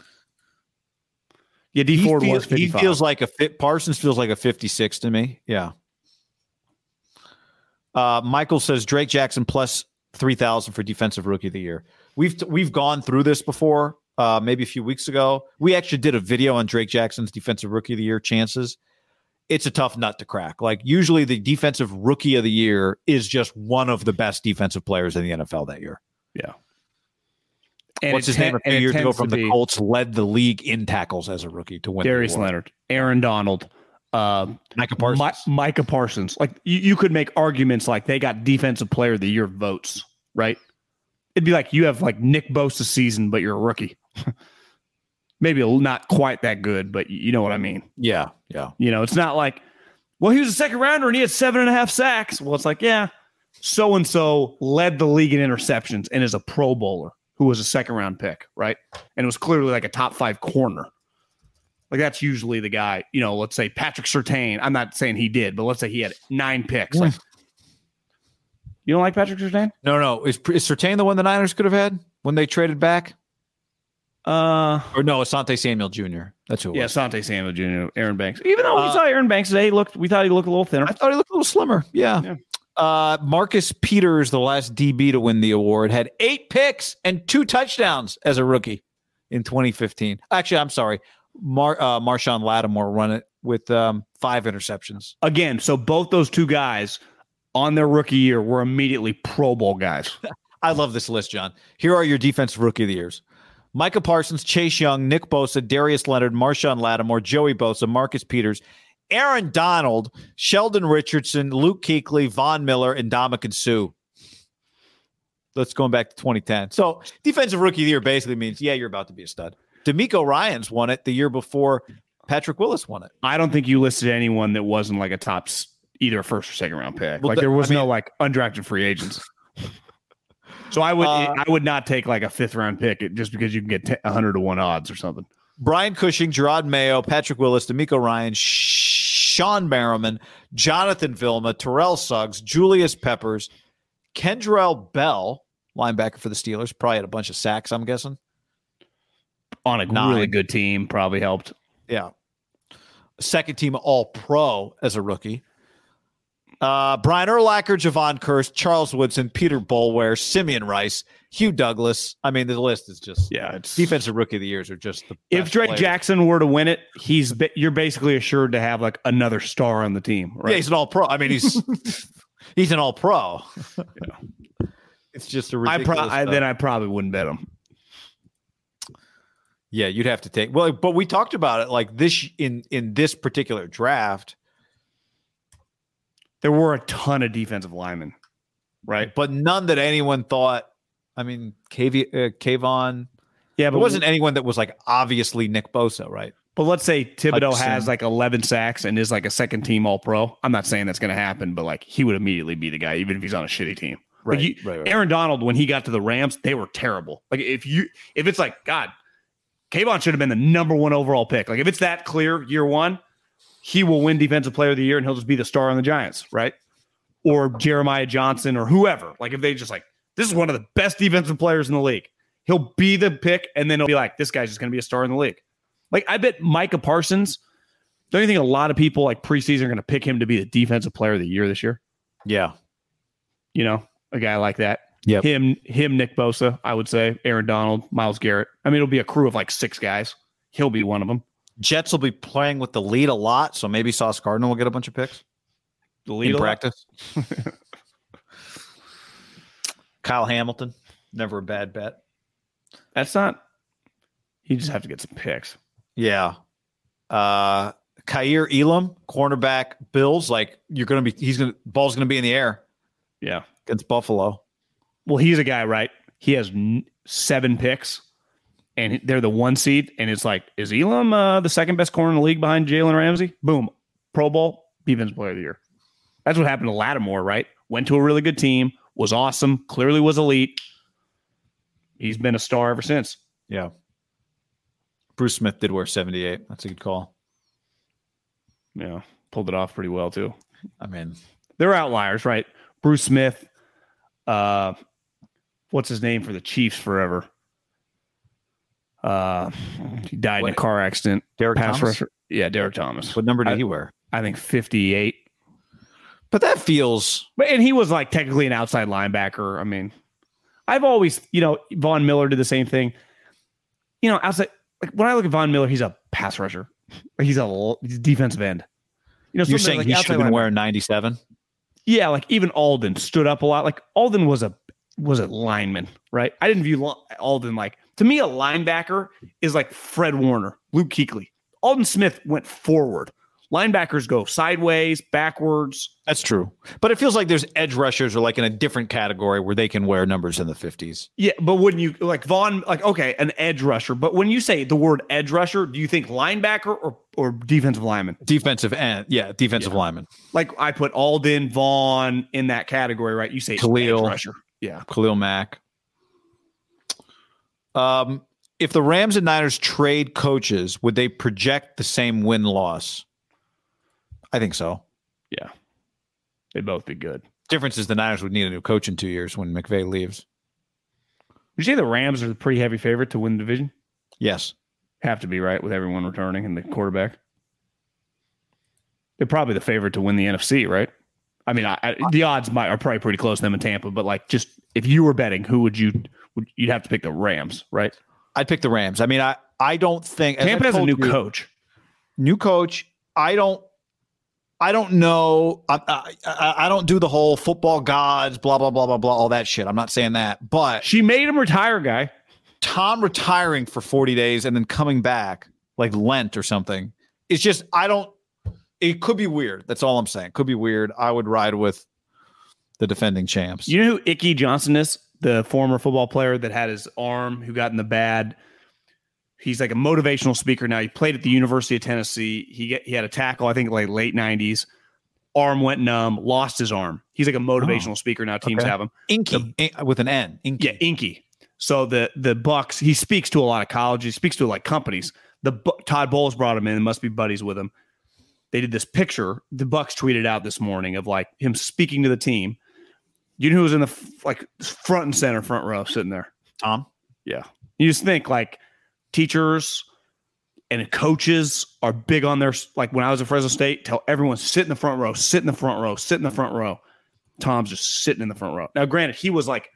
D Ford wears 55. Parsons feels like a 56 to me. Yeah. Michael says Drake Jackson plus 3,000 for defensive rookie of the year. We've gone through this before. Maybe a few weeks ago, we actually did a video on Drake Jackson's defensive rookie of the year chances. It's a tough nut to crack. Like, usually the defensive rookie of the year is just one of the best defensive players in the NFL that year. Yeah. And what's his name? A few years ago from the Colts led the league in tackles as a rookie to win. Darius Leonard, Aaron Donald, Micah Parsons. Micah Parsons. Like, you could make arguments like they got defensive player of the year votes, right? It'd be like you have like Nick Bosa season, but you're a rookie. Maybe not quite that good, but you know what I mean. Yeah, yeah. It's not like, well, he was a second rounder and he had 7.5 sacks. Well, it's like, yeah, so-and-so led the league in interceptions and is a Pro Bowler who was a second-round pick, right? And it was clearly like a top-5 corner. Like, that's usually the guy, let's say Patrick Surtain. I'm not saying he did, but let's say he had 9 picks. Like, you don't like Patrick Surtain? No. Is Surtain the one the Niners could have had when they traded back? Asante Samuel Jr. That's who it was. Yeah, Asante Samuel Jr., Aaron Banks. Even though we saw Aaron Banks today, we thought he looked a little thinner. I thought he looked a little slimmer. Yeah. Marcus Peters, the last DB to win the award, had 8 picks and 2 touchdowns as a rookie in 2015. Actually, I'm sorry. Marshawn Lattimore run it with 5 interceptions. Again, so both those two guys on their rookie year were immediately Pro Bowl guys. I love this list, John. Here are your defensive rookie of the years. Micah Parsons, Chase Young, Nick Bosa, Darius Leonard, Marshawn Lattimore, Joey Bosa, Marcus Peters, Aaron Donald, Sheldon Richardson, Luke Kuechly, Von Miller, and Ndamukong Suh. That's going back to 2010. So defensive rookie of the year basically means, you're about to be a stud. D'Amico Ryans won it the year before Patrick Willis won it. I don't think you listed anyone that wasn't like a top either first or second round pick. Well, like, there was no like undrafted free agents. So I would not take like a 5th round pick just because you can get 100 to 1 odds or something. Brian Cushing, Gerard Mayo, Patrick Willis, D'Amico Ryans, Sean Merriman, Jonathan Vilma, Terrell Suggs, Julius Peppers, Kendrell Bell, linebacker for the Steelers, probably had a bunch of sacks, I'm guessing. On a really good team, probably helped. Yeah. Second team All-Pro as a rookie. Brian Urlacher, Javon Kirst, Charles Woodson, Peter Boulware, Simeon Rice, Hugh Douglas. I mean, the list is just defensive rookie of the years are just the. If Drake Jackson were to win it, you're basically assured to have like another star on the team, right? Yeah, he's an All-Pro. I mean, he's an All-Pro. Yeah. It's just a ridiculous. I probably wouldn't bet him. Yeah, you'd have to take. Well, but we talked about it like this in this particular draft. There were a ton of defensive linemen, right? But none that anyone thought. I mean, Kayvon. Yeah, but it wasn't anyone that was like obviously Nick Bosa, right? But let's say Thibodeau has like 11 sacks and is like a second team All-Pro. I'm not saying that's going to happen, but like he would immediately be the guy, even if he's on a shitty team. Right, like right. Aaron Donald, when he got to the Rams, they were terrible. Like if it's like God, Kayvon should have been the number one overall pick. Like if it's that clear, year one. He will win Defensive Player of the Year, and he'll just be the star on the Giants, right? Or Jeremiah Johnson or whoever. Like, if they just like, this is one of the best defensive players in the league. He'll be the pick, and then he'll be like, this guy's just going to be a star in the league. Like, I bet Micah Parsons, don't you think a lot of people like preseason are going to pick him to be the Defensive Player of the Year this year? Yeah. You know, a guy like that. Yeah. Him, Nick Bosa, I would say, Aaron Donald, Myles Garrett. I mean, it'll be a crew of like six guys. He'll be one of them. Jets will be playing with the lead a lot, so maybe Sauce Gardner will get a bunch of picks. The lead in practice. Kyle Hamilton, never a bad bet. That's not. You just have to get some picks. Yeah. Kair Elam, cornerback, Bills. Like you're going to be, ball's going to be in the air. Yeah, against Buffalo. Well, he's a guy, right? He has 7 picks. And they're the 1 seed, and it's like, is Elam the second best corner in the league behind Jalen Ramsey? Boom. Pro Bowl, Defensive Player of the Year. That's what happened to Lattimore, right? Went to a really good team, was awesome, clearly was elite. He's been a star ever since. Yeah. Bruce Smith did wear 78. That's a good call. Yeah, pulled it off pretty well, too. I mean, they're outliers, right? Bruce Smith, what's his name for the Chiefs forever? He died in a car accident. Derek Thomas? Derek Thomas. What number did he wear? I think 58. But that feels... And he was like technically an outside linebacker. I mean, I've always... You know, Von Miller did the same thing. You know, outside... Like, when I look at Von Miller, he's a pass rusher. He's a defensive end. You know, you're saying like he should have been wearing 97? Yeah, like even Alden stood up a lot. Like Alden was a lineman, right? I didn't view Alden like... To me, a linebacker is like Fred Warner, Luke Kuechly. Aldon Smith went forward. Linebackers go sideways, backwards. That's true. But it feels like there's edge rushers are like in a different category where they can wear numbers in the 50s. Yeah, but wouldn't you like Vaughn, like, okay, an edge rusher. But when you say the word edge rusher, do you think linebacker or defensive lineman? Defensive end. Yeah, defensive lineman. Like I put Alden, Vaughn in that category, right? You say Khalil, edge rusher. Yeah. Khalil Mack. If the Rams and Niners trade coaches, would they project the same win-loss? I think so. Yeah. They'd both be good. Difference is the Niners would need a new coach in 2 years when McVay leaves. Would you say the Rams are the pretty heavy favorite to win the division? Yes. Have to be, right, with everyone returning and the quarterback. They're probably the favorite to win the NFC, right? I mean, the odds are probably pretty close to them in Tampa, but like just if you were betting, who would you... You'd have to pick the Rams, right? I'd pick the Rams. I mean, I don't think Tampa has a new coach. New coach. I don't know. I don't do the whole football gods, blah blah blah blah blah, all that shit. I'm not saying that, but she made him retire, guy. Tom retiring for 40 days and then coming back like Lent or something. It's just It could be weird. That's all I'm saying. It could be weird. I would ride with the defending champs. You know who Icky Johnson is? The former football player that had his arm, who got in the bad. He's like a motivational speaker now. He played at the University of Tennessee. He had a tackle, I think, like late 90s. Arm went numb, lost his arm. He's like a motivational speaker now. Teams have him. Inky, with an N. Inky. Yeah, Inky. So the Bucks, he speaks to a lot of colleges. He speaks to like companies. Todd Bowles brought him in and must be buddies with him. They did this picture the Bucks tweeted out this morning of like him speaking to the team. You know who was in the like front and center, front row, sitting there? Tom. Yeah. You just think like teachers and coaches are big on their, like when I was at Fresno State, tell everyone sit in the front row, sit in the front row, sit in the front row. Tom's just sitting in the front row. Now, granted, he was like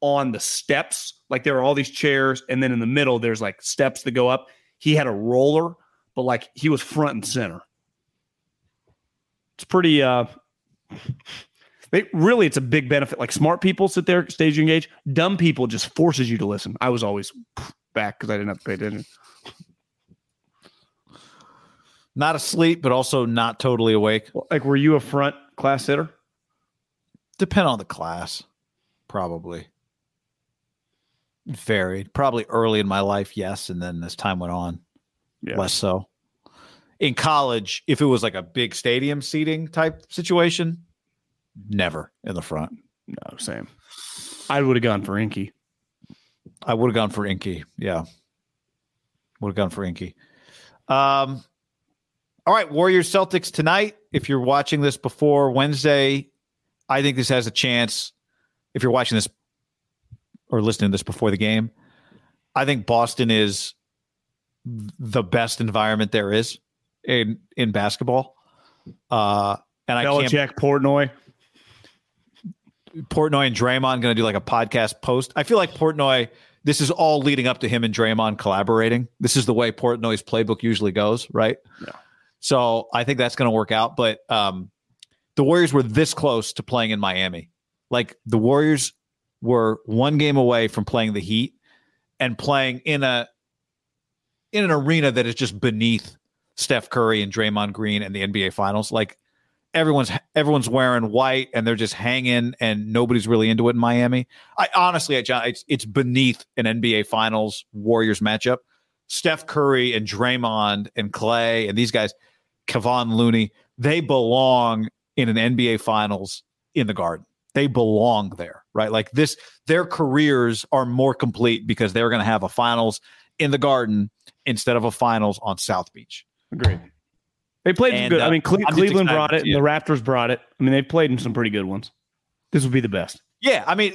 on the steps, like there are all these chairs, and then in the middle there's like steps that go up. He had a roller, but like he was front and center. It's pretty. It's a big benefit. Like smart people sit there, stage you engage. Dumb people just forces you to listen. I was always back because I didn't have to pay attention. Not asleep, but also not totally awake. Like, were you a front class sitter? Depend on the class, probably. It varied. Probably early in my life, yes, and then as time went on, less so. In college, if it was like a big stadium seating type situation, never in the front. No, same. I would have gone for Inky. Yeah. All right, Warriors Celtics tonight. If you're watching this before Wednesday, I think this has a chance. If you're watching this or listening to this before the game, I think Boston is the best environment there is in basketball. And I can't. Belichick, Portnoy and Draymond going to do like a podcast post. I feel like Portnoy. This is all leading up to him and Draymond collaborating. This is the way Portnoy's playbook usually goes, right? Yeah. So I think that's going to work out. But the Warriors were this close to playing in Miami. Like the Warriors were one game away from playing the Heat and playing in an arena that is just beneath Steph Curry and Draymond Green and the NBA Finals. Like everyone's wearing white and they're just hanging and nobody's really into it in Miami. It's beneath an NBA Finals Warriors matchup. Steph Curry and Draymond and Clay and these guys, Kevon Looney, they belong in an NBA Finals in the Garden. They belong there, right? Like this, their careers are more complete because they're going to have a Finals in the Garden instead of a Finals on South Beach. Agreed. They played some good. I mean, Cleveland brought it, and the Raptors brought it. I mean, they played in some pretty good ones. This would be the best. Yeah, I mean,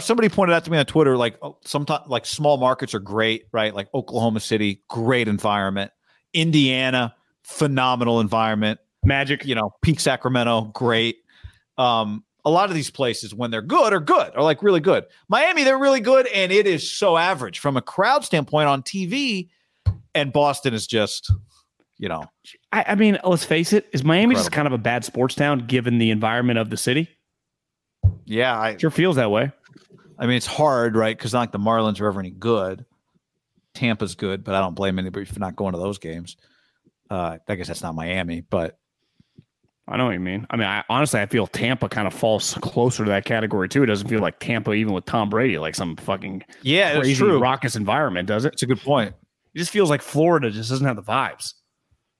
somebody pointed out to me on Twitter, like sometimes, like small markets are great, right? Like Oklahoma City, great environment. Indiana, phenomenal environment. Magic, peak Sacramento, great. A lot of these places, when they're good, are good, are like really good. Miami, they're really good, and it is so average from a crowd standpoint on TV. And Boston is just. I mean, let's face it. Is Miami just kind of a bad sports town given the environment of the city? Yeah. It sure feels that way. I mean, it's hard, right? Because not like the Marlins are ever any good. Tampa's good, but I don't blame anybody for not going to those games. I guess that's not Miami, but. I know what you mean. I mean, I feel Tampa kind of falls closer to that category, too. It doesn't feel like Tampa, even with Tom Brady, like some fucking crazy raucous environment, does it? It's a good point. It just feels like Florida just doesn't have the vibes.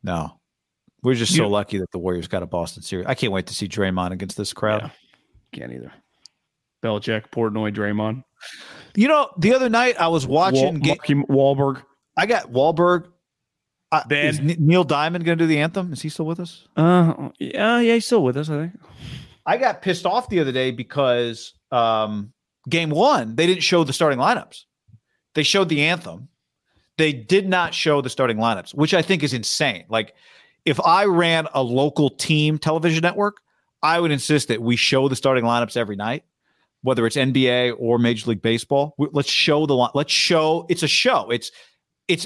No, we're just so lucky that the Warriors got a Boston series. I can't wait to see Draymond against this crowd. Yeah, can't either. Belichick, Portnoy, Draymond. The other night I was watching Wahlberg. I got Wahlberg. Is Neil Diamond going to do the anthem? Is he still with us? Yeah, he's still with us, I think. I got pissed off the other day because game one, they didn't show the starting lineups. They showed the anthem. They did not show the starting lineups, which I think is insane. Like, if I ran a local team television network, I would insist that we show the starting lineups every night, whether it's NBA or Major League Baseball. Let's show the line. Let's show. It's a show. It's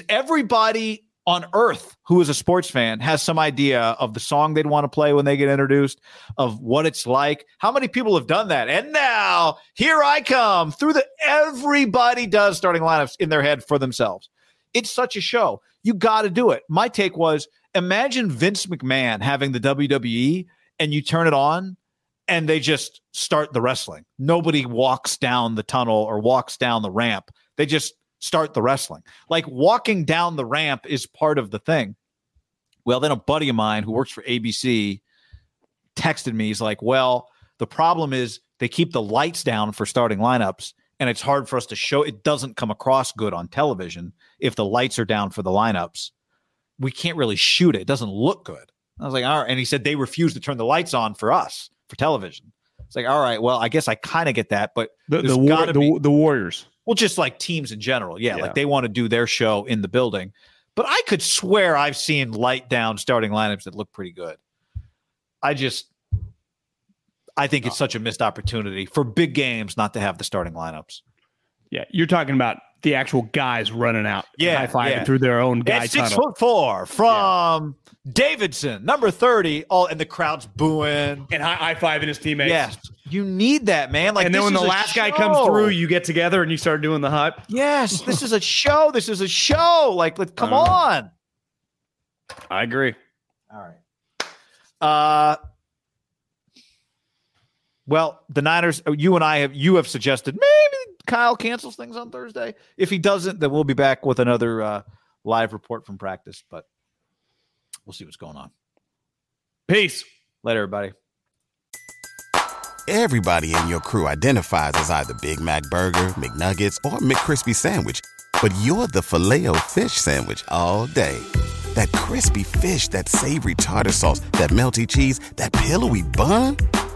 everybody on earth who is a sports fan has some idea of the song they'd want to play when they get introduced, of what it's like. How many people have done that? And now here I come through everybody does starting lineups in their head for themselves. It's such a show. You got to do it. My take was, imagine Vince McMahon having the WWE and you turn it on and they just start the wrestling. Nobody walks down the tunnel or walks down the ramp. They just start the wrestling. Like walking down the ramp is part of the thing. Well, then a buddy of mine who works for ABC texted me. He's like, well, the problem is they keep the lights down for starting lineups. And it's hard for us to show. It doesn't come across good on television if the lights are down for the lineups. We can't really shoot it. It doesn't look good. I was like, all right. And he said they refused to turn the lights on for us, for television. It's like, all right, well, I guess I kind of get that, but the Warriors. Well, just like teams in general. Yeah, like they want to do their show in the building. But I could swear I've seen light down starting lineups that look pretty good. I think it's such a missed opportunity for big games not to have the starting lineups. Yeah, you're talking about the actual guys running out, high-fiving through their own guy tunnel. 6'4" from Davidson, number 30, and the crowd's booing. And high-fiving his teammates. Yes, you need that, man. Like, and then when the last guy comes through, you get together and you start doing the hype. Yes, this is a show. This is a show. Like, come on. I agree. All right. Well, the Niners, you have suggested maybe Kyle cancels things on Thursday. If he doesn't, then we'll be back with another live report from practice, but we'll see what's going on. Peace. Later, everybody. Everybody in your crew identifies as either Big Mac Burger, McNuggets, or McCrispy Sandwich, but you're the Filet-O-Fish Sandwich all day. That crispy fish, that savory tartar sauce, that melty cheese, that pillowy bun.